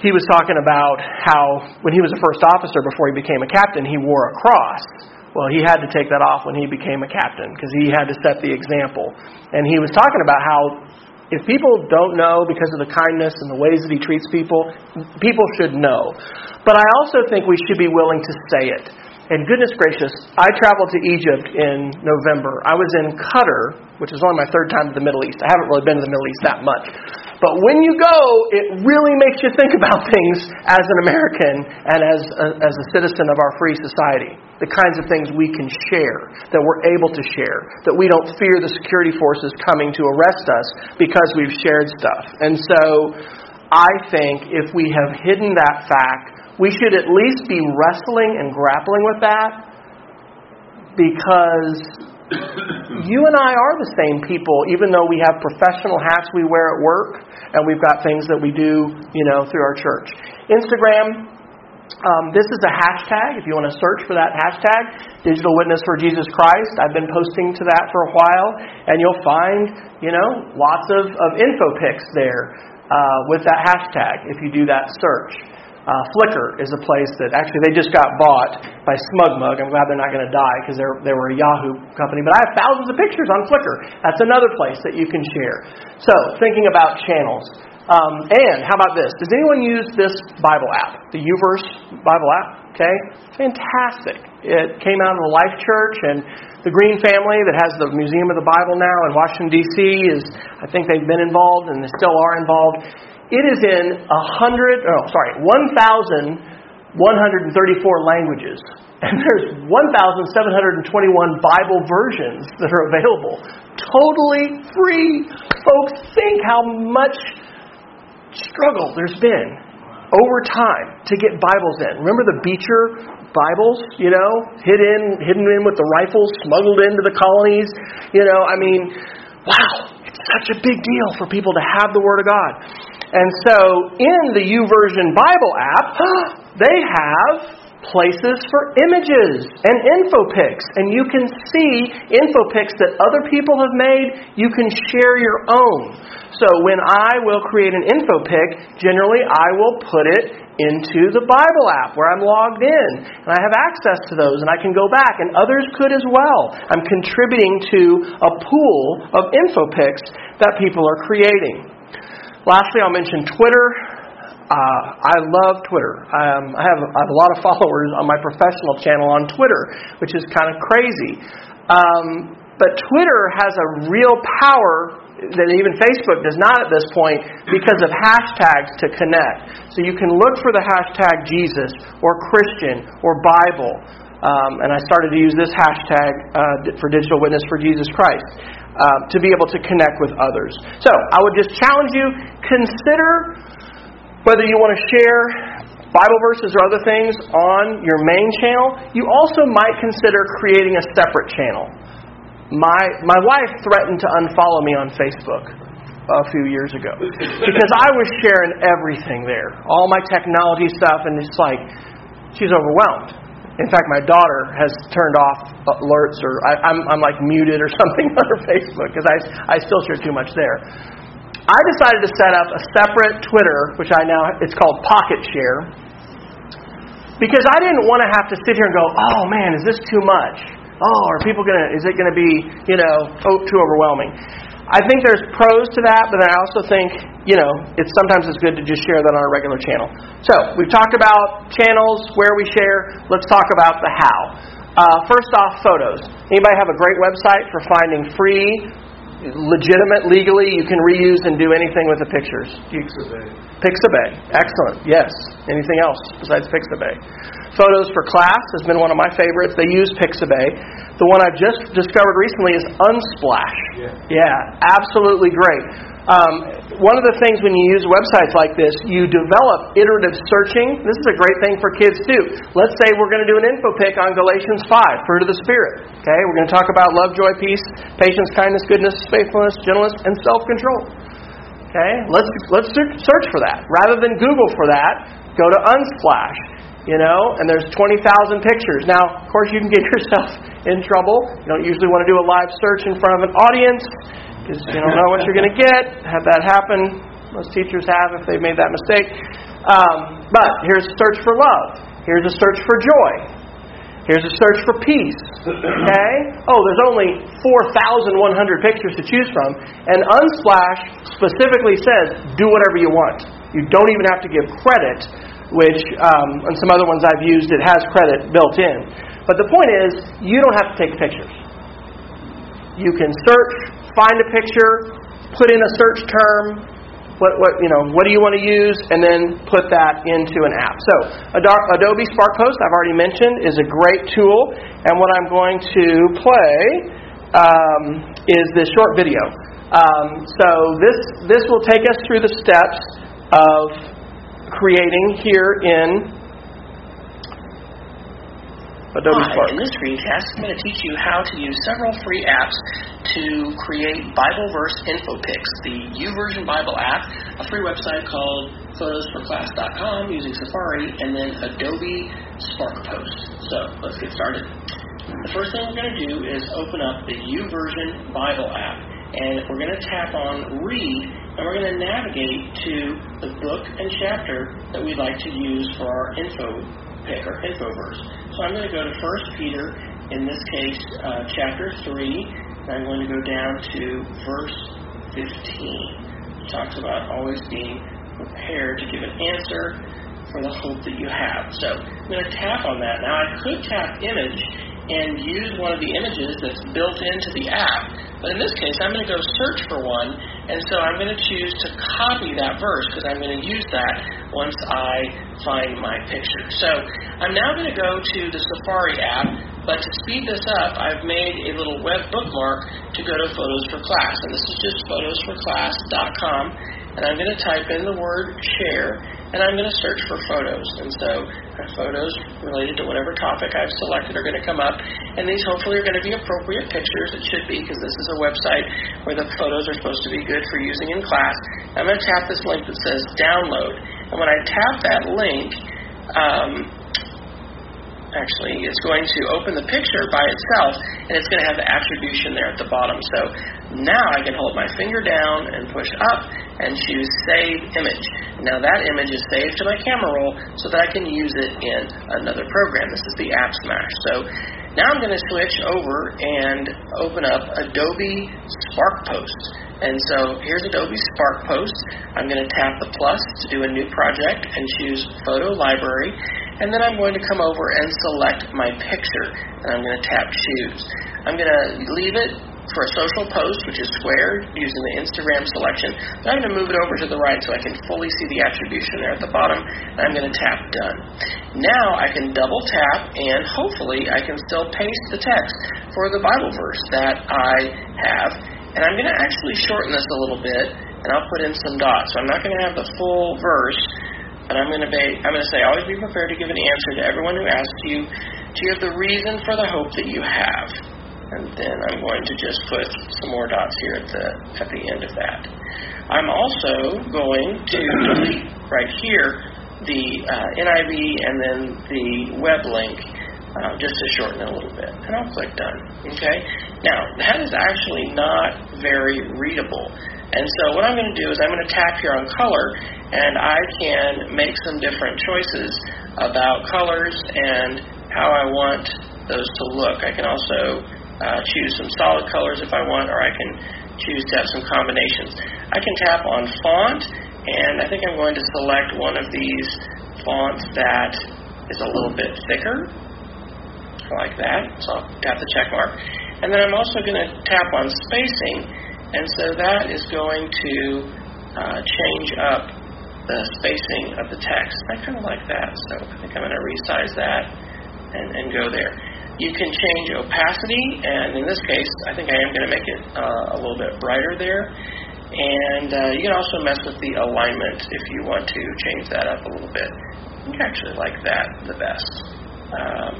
he was talking about how when he was a first officer before he became a captain, he wore a cross. Well, he had to take that off when he became a captain because he had to set the example. And he was talking about how if people don't know because of the kindness and the ways that he treats people, people should know. But I also think we should be willing to say it. And goodness gracious, I traveled to Egypt in November. I was in Qatar, which is only my third time to the Middle East. I haven't really been to the Middle East that much. But when you go, it really makes you think about things as an American and as a, as a citizen of our free society. The kinds of things we can share, that we're able to share, that we don't fear the security forces coming to arrest us because we've shared stuff. And so I think if we have hidden that fact, we should at least be wrestling and grappling with that, because you and I are the same people, even though we have professional hats we wear at work and we've got things that we do, you know, through our church. Instagram, um, this is a hashtag. If you want to search for that hashtag, Digital Witness for Jesus Christ. I've been posting to that for a while, and you'll find, you know, lots of, of info pics there uh, with that hashtag if you do that search. Uh, Flickr is a place that actually they just got bought by SmugMug. I'm glad they're not going to die because they're they were a Yahoo company. But I have thousands of pictures on Flickr. That's another place that you can share. So thinking about channels. Um, and how about this? Does anyone use this Bible app? The YouVerse Bible app? Okay, fantastic. It came out of the Life Church, and the Green family that has the Museum of the Bible now in Washington, D C is, I think they've been involved and they still are involved. It is in a hundred, oh, sorry, one thousand one hundred and thirty-four languages, and there's one thousand seven hundred and twenty-one Bible versions that are available, totally free. Folks, think how much struggle there's been over time to get Bibles in. Remember the Beecher Bibles, you know, hid in, hidden in with the rifles, smuggled into the colonies. You know, I mean, wow. Such a big deal for people to have the Word of God. And so in the YouVersion Bible app, they have places for images and InfoPix. And you can see InfoPix that other people have made. You can share your own. So when I will create an InfoPix, generally I will put it into the Bible app where I'm logged in. And I have access to those, and I can go back, and others could as well. I'm contributing to a pool of InfoPix that people are creating. Lastly, I'll mention Twitter. Uh, I love Twitter. Um, I, have, I have a lot of followers on my professional channel on Twitter, which is kind of crazy. Um, but Twitter has a real power that even Facebook does not at this point because of hashtags to connect. So you can look for the hashtag Jesus or Christian or Bible. Um, and I started to use this hashtag uh, for Digital Witness for Jesus Christ uh, to be able to connect with others. So I would just challenge you, consider whether you want to share Bible verses or other things on your main channel. You also might consider creating a separate channel. My my wife threatened to unfollow me on Facebook a few years ago because I was sharing everything there, all my technology stuff, and it's like she's overwhelmed. In fact, my daughter has turned off alerts, or I, I'm I'm like muted or something on her Facebook because I I still share too much there. I decided to set up a separate Twitter, which I now, it's called Pocket Share, because I didn't want to have to sit here and go, oh man, is this too much? Oh, are people going to, is it going to be, you know, oh, too overwhelming? I think there's pros to that, but then I also think, you know, it's sometimes it's good to just share that on a regular channel. So, we've talked about channels, where we share. Let's talk about the how. Uh, first off, photos. Anybody have a great website for finding free, legitimate, legally, you can reuse and do anything with the pictures? Pixabay. Pixabay. Excellent. Yes. Anything else besides Pixabay? Photos for class has been one of my favorites. They use Pixabay. The one I've just discovered recently is Unsplash. Yeah. Yeah, absolutely great. Um, one of the things when you use websites like this, you develop iterative searching. This is a great thing for kids too. Let's say we're going to do an InfoPix on Galatians five, fruit of the Spirit. Okay, we're going to talk about love, joy, peace, patience, kindness, goodness, faithfulness, gentleness, and self-control. Okay, let's let's search for that rather than Google for that. Go to Unsplash. You know, and there's twenty thousand pictures. Now, of course, you can get yourself in trouble. You don't usually want to do a live search in front of an audience because you don't know what you're going to get. Have that happen. Most teachers have if they've made that mistake. Um, but here's a search for love. Here's a search for joy. Here's a search for peace. Okay? Oh, there's only four thousand one hundred pictures to choose from. And Unsplash specifically says, do whatever you want. You don't even have to give credit, which, um, and some other ones I've used, it has credit built in. But the point is, you don't have to take pictures. You can search, find a picture, put in a search term, what what you know, what do you want to use, and then put that into an app. So, Adobe Spark Post, I've already mentioned, is a great tool, and what I'm going to play um, is this short video. Um, so, this this will take us through the steps of creating here in Adobe Hi, Spark. In this screencast, I'm going to teach you how to use several free apps to create Bible verse InfoPix, the YouVersion Bible app, a free website called photos for class dot com using Safari, and then Adobe Spark Post. So let's get started. The first thing we're going to do is open up the YouVersion Bible app, and we're going to tap on Read. And we're going to navigate to the book and chapter that we'd like to use for our info pick or info verse. So I'm going to go to First Peter, in this case, uh, chapter three, and I'm going to go down to verse fifteen. It talks about always being prepared to give an answer for the hope that you have. So I'm going to tap on that. Now I could tap image and use one of the images that's built into the app. But in this case, I'm going to go search for one, and so I'm going to choose to copy that verse because I'm going to use that once I find my picture. So I'm now going to go to the Safari app, but to speed this up, I've made a little web bookmark to go to Photos for Class, and this is just photos for class dot com, and I'm going to type in the word share, and I'm going to search for photos, and so photos related to whatever topic I've selected are going to come up, and these hopefully are going to be appropriate pictures. It should be, because this is a website where the photos are supposed to be good for using in class. I'm going to tap this link that says download, and when I tap that link, um, actually it's going to open the picture by itself, and it's going to have the attribution there at the bottom. So now I can hold my finger down and push up and choose save image. Now that image is saved to my camera roll so that I can use it in another program. This is the App Smash. So now I'm going to switch over and open up Adobe Spark Post. And so here's Adobe Spark Post. I'm going to tap the plus to do a new project and choose Photo Library. And then I'm going to come over and select my picture. And I'm going to tap choose. I'm going to leave it for a social post, which is square, using the Instagram selection. And I'm going to move it over to the right so I can fully see the attribution there at the bottom. And I'm going to tap done. Now I can double tap, and hopefully I can still paste the text for the Bible verse that I have. And I'm going to actually shorten this a little bit, and I'll put in some dots. So I'm not going to have the full verse, but I'm going to be, I'm going to say, always be prepared to give an answer to everyone who asks you, do you have the reason for the hope that you have? And then I'm going to just put some more dots here at the at the end of that. I'm also going to delete right here the uh, N I V and then the web link uh, just to shorten it a little bit. And I'll click done. Okay. Now that is actually not very readable. And so what I'm going to do is I'm going to tap here on color, and I can make some different choices about colors and how I want those to look. I can also uh, choose some solid colors if I want, or I can choose to have some combinations. I can tap on font, and I think I'm going to select one of these fonts that is a little bit thicker. I like that, so I'll tap the check mark. And then I'm also going to tap on spacing. And so that is going to uh, change up the spacing of the text. I kind of like that, so I think I'm going to resize that and, and go there. You can change opacity, and in this case, I think I am going to make it uh, a little bit brighter there. And uh, you can also mess with the alignment if you want to change that up a little bit. I think I actually like that the best. Um,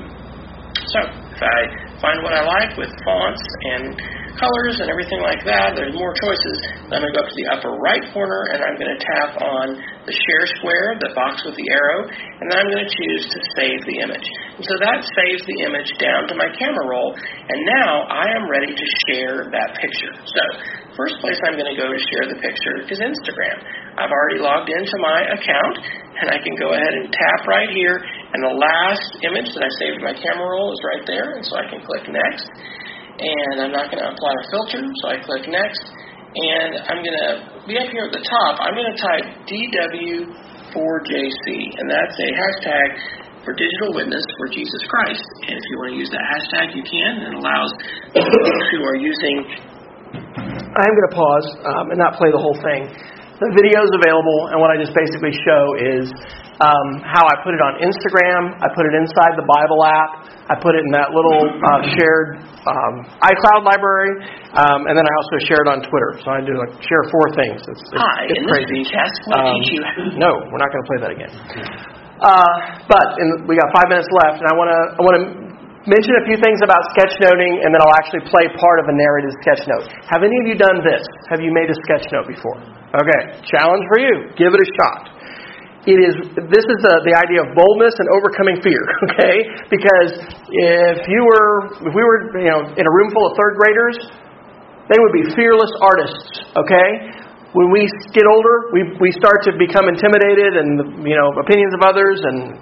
so if I find what I like with fonts and colors and everything like that, there's more choices. I'm going to go up to the upper right corner, and I'm going to tap on the share square, the box with the arrow, and then I'm going to choose to save the image. And so that saves the image down to my camera roll, and now I am ready to share that picture. So first place I'm going to go to share the picture is Instagram. I've already logged into my account, and I can go ahead and tap right here, and the last image that I saved to my camera roll is right there, and so I can click next. And I'm not going to apply a filter, so I click next. And I'm going to be up here at the top. I'm going to type D W four J C, and that's a hashtag for digital witness for Jesus Christ. And if you want to use that hashtag, you can. It allows those who are using... I'm going to pause um, and not play the whole thing. The video is available, and what I just basically show is um, how I put it on Instagram. I put it inside the Bible app. I put it in that little uh, shared um, iCloud library, um, and then I also share it on Twitter. So I do like share four things. It's, it's, Hi, it's in crazy. This test, what um, did you? No, we're not going to play that again. Uh, but in, we got five minutes left, and I want to I want to mention a few things about sketchnoting, and then I'll actually play part of a narrated sketchnote. Have any of you done this? Have you made a sketchnote before? Okay, challenge for you. Give it a shot. It is. This is the, the idea of boldness and overcoming fear. Okay, because if you were, if we were, you know, in a room full of third graders, they would be fearless artists. Okay, when we get older, we we start to become intimidated and you know opinions of others and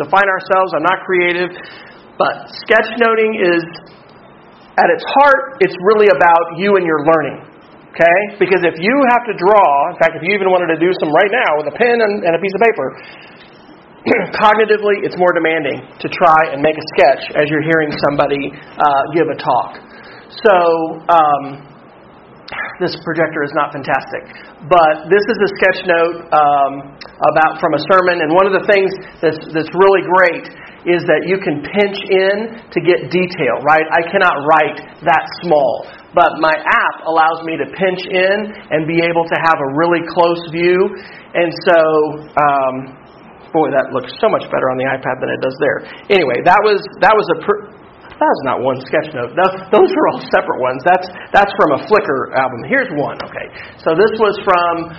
define ourselves. I'm not creative, but sketchnoting is at its heart. It's really about you and your learning. Okay? Because if you have to draw, in fact, if you even wanted to do some right now with a pen and, and a piece of paper, cognitively it's more demanding to try and make a sketch as you're hearing somebody uh, give a talk. So, um, this projector is not fantastic, but this is a sketch note um, about from a sermon, and one of the things that's, that's really great is that you can pinch in to get detail, right? I cannot write that small. But my app allows me to pinch in and be able to have a really close view. And so, um, boy, that looks so much better on the iPad than it does there. Anyway, that was that was a pr- that was not one sketch note. Those, those were all separate ones. That's that's from a Flickr album. Here's one. Okay, so this was from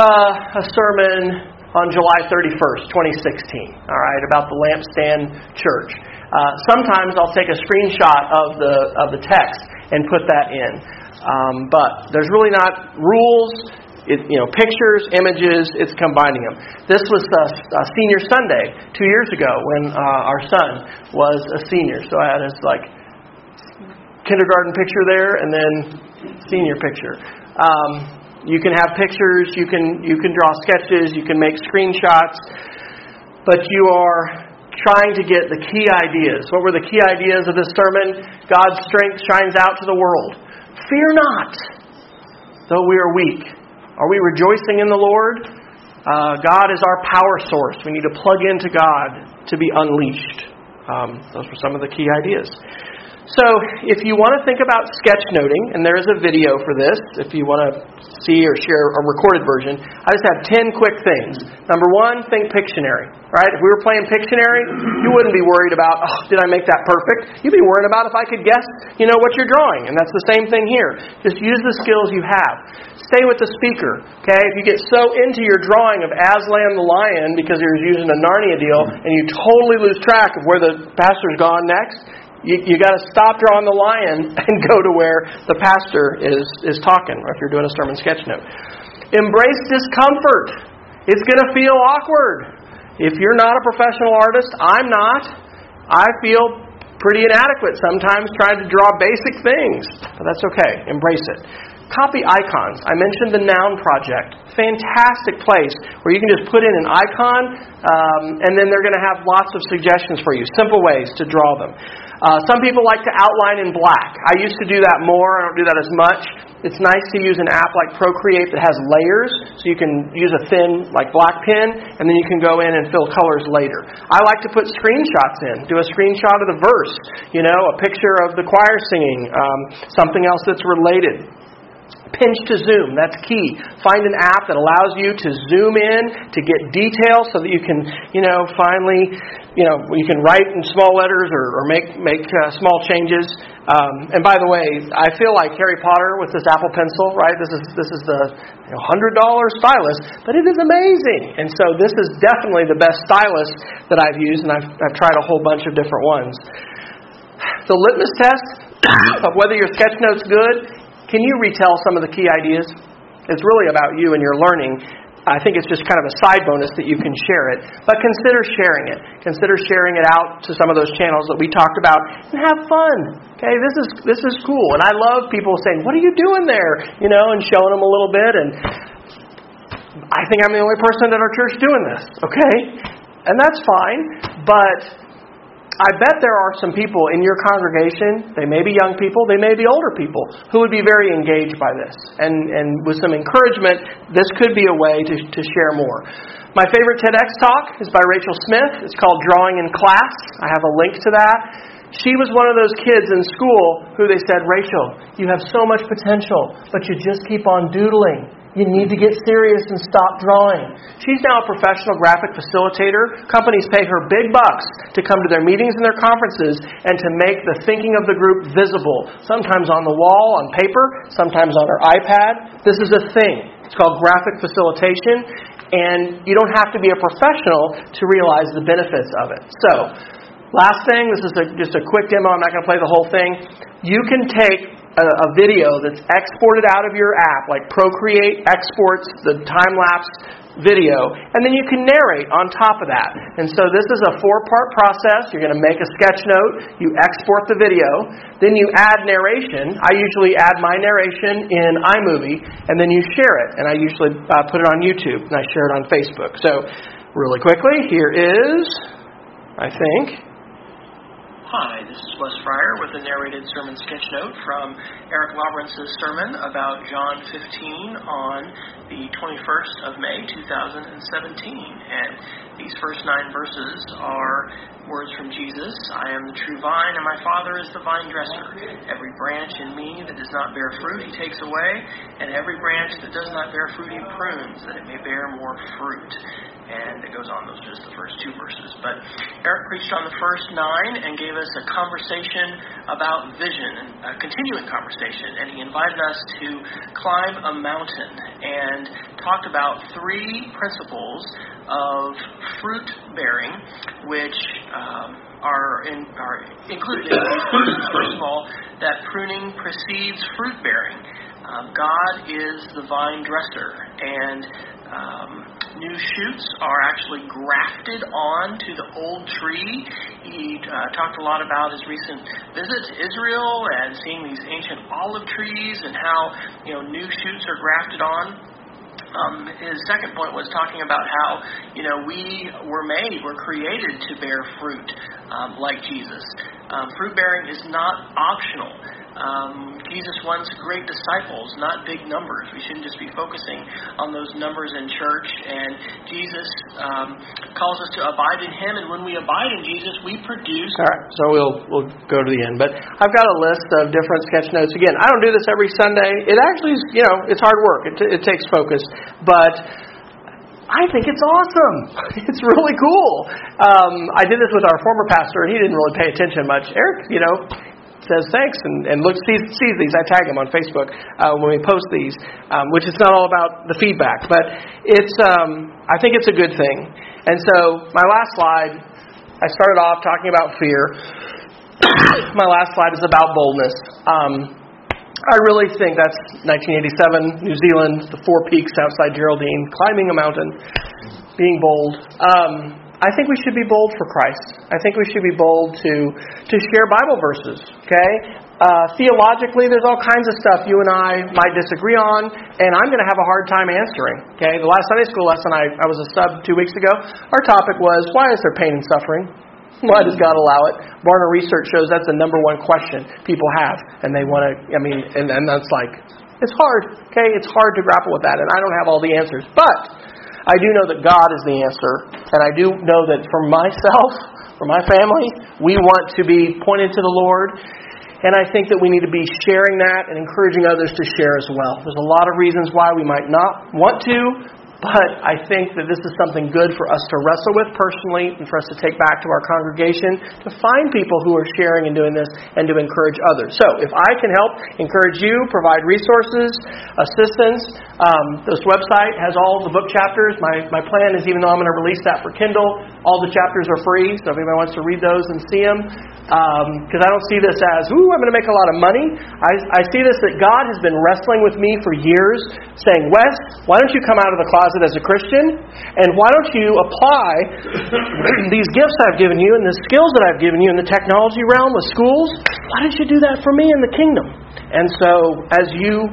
uh, a sermon on July thirty-first, twenty sixteen. All right, about the lampstand church. Uh, sometimes I'll take a screenshot of the of the text and put that in. Um, but there's really not rules. It, you know, pictures, images, it's combining them. This was uh, uh, Senior Sunday two years ago when uh, our son was a senior. So I had his like kindergarten picture there and then senior picture. Um, you can have pictures. You can you can draw sketches. You can make screenshots. But you are trying to get the key ideas. What were the key ideas of this sermon? God's strength shines out to the world. Fear not, though we are weak. Are we rejoicing in the Lord? Uh, God is our power source. We need to plug into God to be unleashed. Um, those were some of the key ideas. So if you want to think about sketchnoting, and there is a video for this, if you want to see or share a recorded version, I just have ten quick things. Number one, think Pictionary. Right? If we were playing Pictionary, you wouldn't be worried about, oh, did I make that perfect? You'd be worried about if I could guess, you know, what you're drawing. And that's the same thing here. Just use the skills you have. Stay with the speaker. Okay? If you get so into your drawing of Aslan the lion because you're using a Narnia deal and you totally lose track of where the pastor's gone next, You, you got to stop drawing the lion and go to where the pastor is, is talking, or if you're doing a sermon sketch note. Embrace discomfort. It's going to feel awkward. If you're not a professional artist, I'm not. I feel pretty inadequate sometimes trying to draw basic things. But that's okay. Embrace it. Copy icons. I mentioned the Noun Project. Fantastic place where you can just put in an icon um, and then they're going to have lots of suggestions for you. Simple ways to draw them. Uh, some people like to outline in black. I used to do that more. I don't do that as much. It's nice to use an app like Procreate that has layers, so you can use a thin, like, black pen, and then you can go in and fill colors later. I like to put screenshots in. Do a screenshot of the verse, you know, a picture of the choir singing, um, something else that's related. Pinch to zoom, that's key. Find an app that allows you to zoom in, to get detail so that you can, you know, finally, you know, you can write in small letters or, or make, make uh, small changes. Um, and by the way, I feel like Harry Potter with this Apple Pencil, right? This is this is the you know, one hundred dollars stylus, but it is amazing. And so this is definitely the best stylus that I've used, and I've, I've tried a whole bunch of different ones. The litmus test of whether your sketch note's good: can you retell some of the key ideas? It's really about you and your learning. I think it's just kind of a side bonus that you can share it. But consider sharing it. Consider sharing it out to some of those channels that we talked about. And have fun. Okay, this is this is cool. And I love people saying, "What are you doing there?" You know, and showing them a little bit. And I think I'm the only person at our church doing this. Okay? And that's fine. But I bet there are some people in your congregation, they may be young people, they may be older people, who would be very engaged by this. And and with some encouragement, this could be a way to, to share more. My favorite TEDx talk is by Rachel Smith. It's called Drawing in Class. I have a link to that. She was one of those kids in school who they said, "Rachel, you have so much potential, but you just keep on doodling. You need to get serious and stop drawing." She's now a professional graphic facilitator. Companies pay her big bucks to come to their meetings and their conferences and to make the thinking of the group visible. Sometimes on the wall, on paper, sometimes on her iPad. This is a thing. It's called graphic facilitation. And you don't have to be a professional to realize the benefits of it. So, last thing. This is a, just a quick demo. I'm not going to play the whole thing. You can take a video that's exported out of your app, like Procreate exports the time-lapse video, and then you can narrate on top of that. And so this is a four-part process. You're going to make a sketch note, you export the video, then you add narration. I usually add my narration in iMovie, and then you share it. And I usually uh, put it on YouTube, and I share it on Facebook. So really quickly, here is, I think... Hi, this is Wes Fryer with a narrated sermon sketch note from Eric Lawrence's sermon about John fifteen on the twenty-first of May, twenty seventeen. And these first nine verses are words from Jesus. "I am the true vine, and my Father is the vine dresser. Every branch in me that does not bear fruit, he takes away, and every branch that does not bear fruit, he prunes, that it may bear more fruit." And it goes on. Those are just the first two verses. But Eric preached on the first nine and gave us a conversation about vision, a continuing conversation. And he invited us to climb a mountain and talked about three principles of fruit bearing, which um, are, in, are included in these verses. First of all, that pruning precedes fruit bearing. Uh, God is the vine dresser, and um, new shoots are actually grafted on to the old tree. He uh, talked a lot about his recent visit to Israel and seeing these ancient olive trees and how, you know, new shoots are grafted on. Um, his second point was talking about how, you know, we were made, we're created to bear fruit um, like Jesus. Um, fruit bearing is not optional. Um, Jesus wants great disciples, not big numbers. We shouldn't just be focusing on those numbers in church. And Jesus um, calls us to abide in him. And when we abide in Jesus, we produce... All right, so we'll we'll go to the end. But I've got a list of different sketch notes. Again, I don't do this every Sunday. It actually is, you know, it's hard work. It, t- it takes focus. But... I think it's awesome. It's really cool. Um, I did this with our former pastor, and he didn't really pay attention much. Eric, you know, says thanks and, and looks, sees, sees these. I tag him on Facebook uh, when we post these, um, which is not all about the feedback. But it's. Um, I think it's a good thing. And so my last slide, I started off talking about fear. My last slide is about boldness. Um, I really think that's nineteen eighty-seven, New Zealand, the four peaks outside Geraldine, climbing a mountain, being bold. Um, I think we should be bold for Christ. I think we should be bold to to share Bible verses, okay? Uh, theologically, there's all kinds of stuff you and I might disagree on, and I'm going to have a hard time answering, okay? The last Sunday school lesson, I, I was a sub two weeks ago. Our topic was, why is there pain and suffering? Why does God allow it? Barna research shows that's the number one question people have, and they want to, I mean, and, and that's like, it's hard, okay? It's hard to grapple with that, and I don't have all the answers, but I do know that God is the answer, and I do know that for myself, for my family, we want to be pointed to the Lord, and I think that we need to be sharing that and encouraging others to share as well. There's a lot of reasons why we might not want to, but I think that this is something good for us to wrestle with personally and for us to take back to our congregation to find people who are sharing and doing this and to encourage others. So if I can help encourage you, provide resources, assistance, um, this website has all the book chapters. My, my plan is, even though I'm going to release that for Kindle, all the chapters are free, so if anybody wants to read those and see them, because um, I don't see this as, ooh, I'm going to make a lot of money. I, I see this that God has been wrestling with me for years, saying, Wes, why don't you come out of the closet as a Christian, and why don't you apply these gifts I've given you and the skills that I've given you in the technology realm with schools? Why don't you do that for me in the kingdom? And so as you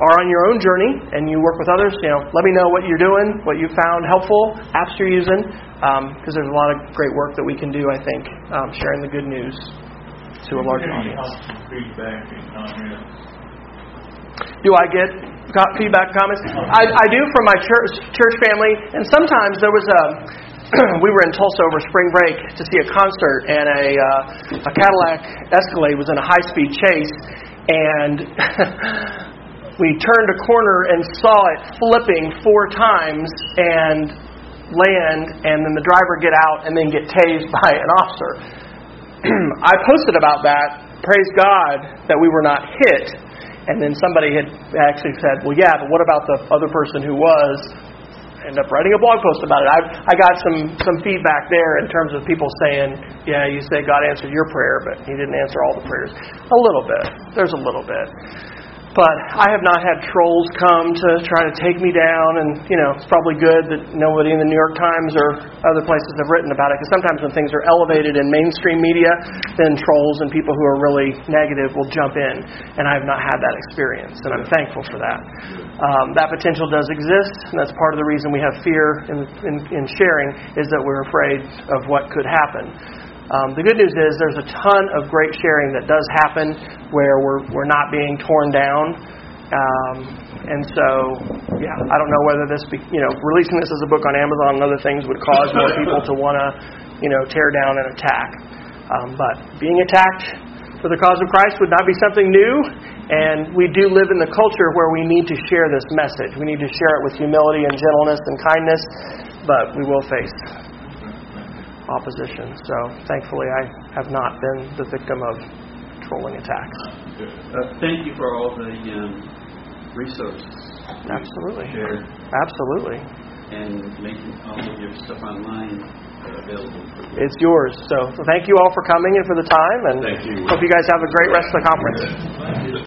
are on your own journey and you work with others, you know, let me know what you're doing, what you found helpful, apps you're using, because um, there's a lot of great work that we can do, I think, um, sharing the good news to a larger audience. Feedback and comments. Do I get feedback comments? I, I do from my church church family, and sometimes there was a, we were in Tulsa over spring break to see a concert, and a, uh, a Cadillac Escalade was in a high-speed chase, and we turned a corner and saw it flipping four times and land, and then the driver get out and then get tased by an officer. I posted about that. Praise God that we were not hit. And then somebody had actually said, well, yeah, but what about the other person who was? I ended up writing a blog post about it. I I got some, some feedback there in terms of people saying, yeah, you say God answered your prayer, but he didn't answer all the prayers. A little bit. There's a little bit. But I have not had trolls come to try to take me down. And, you know, it's probably good that nobody in the New York Times or other places have written about it. Because sometimes when things are elevated in mainstream media, then trolls and people who are really negative will jump in. And I have not had that experience. And I'm thankful for that. Um, that potential does exist. And that's part of the reason we have fear in, in, in sharing, is that we're afraid of what could happen. Um, the good news is there's a ton of great sharing that does happen where we're we're not being torn down. Um, and so, yeah, I don't know whether this, be, you know, releasing this as a book on Amazon and other things would cause more people to want to, you know, tear down and attack. Um, but being attacked for the cause of Christ would not be something new. And we do live in the culture where we need to share this message. We need to share it with humility and gentleness and kindness. But we will face opposition. So thankfully I have not been the victim of trolling attacks. Uh, thank you for all the um, resources. Absolutely. Shared. Absolutely. And making all of your stuff online available. It's yours. So thank you all for coming and for the time, and thank you. Hope you guys have a great rest of the conference.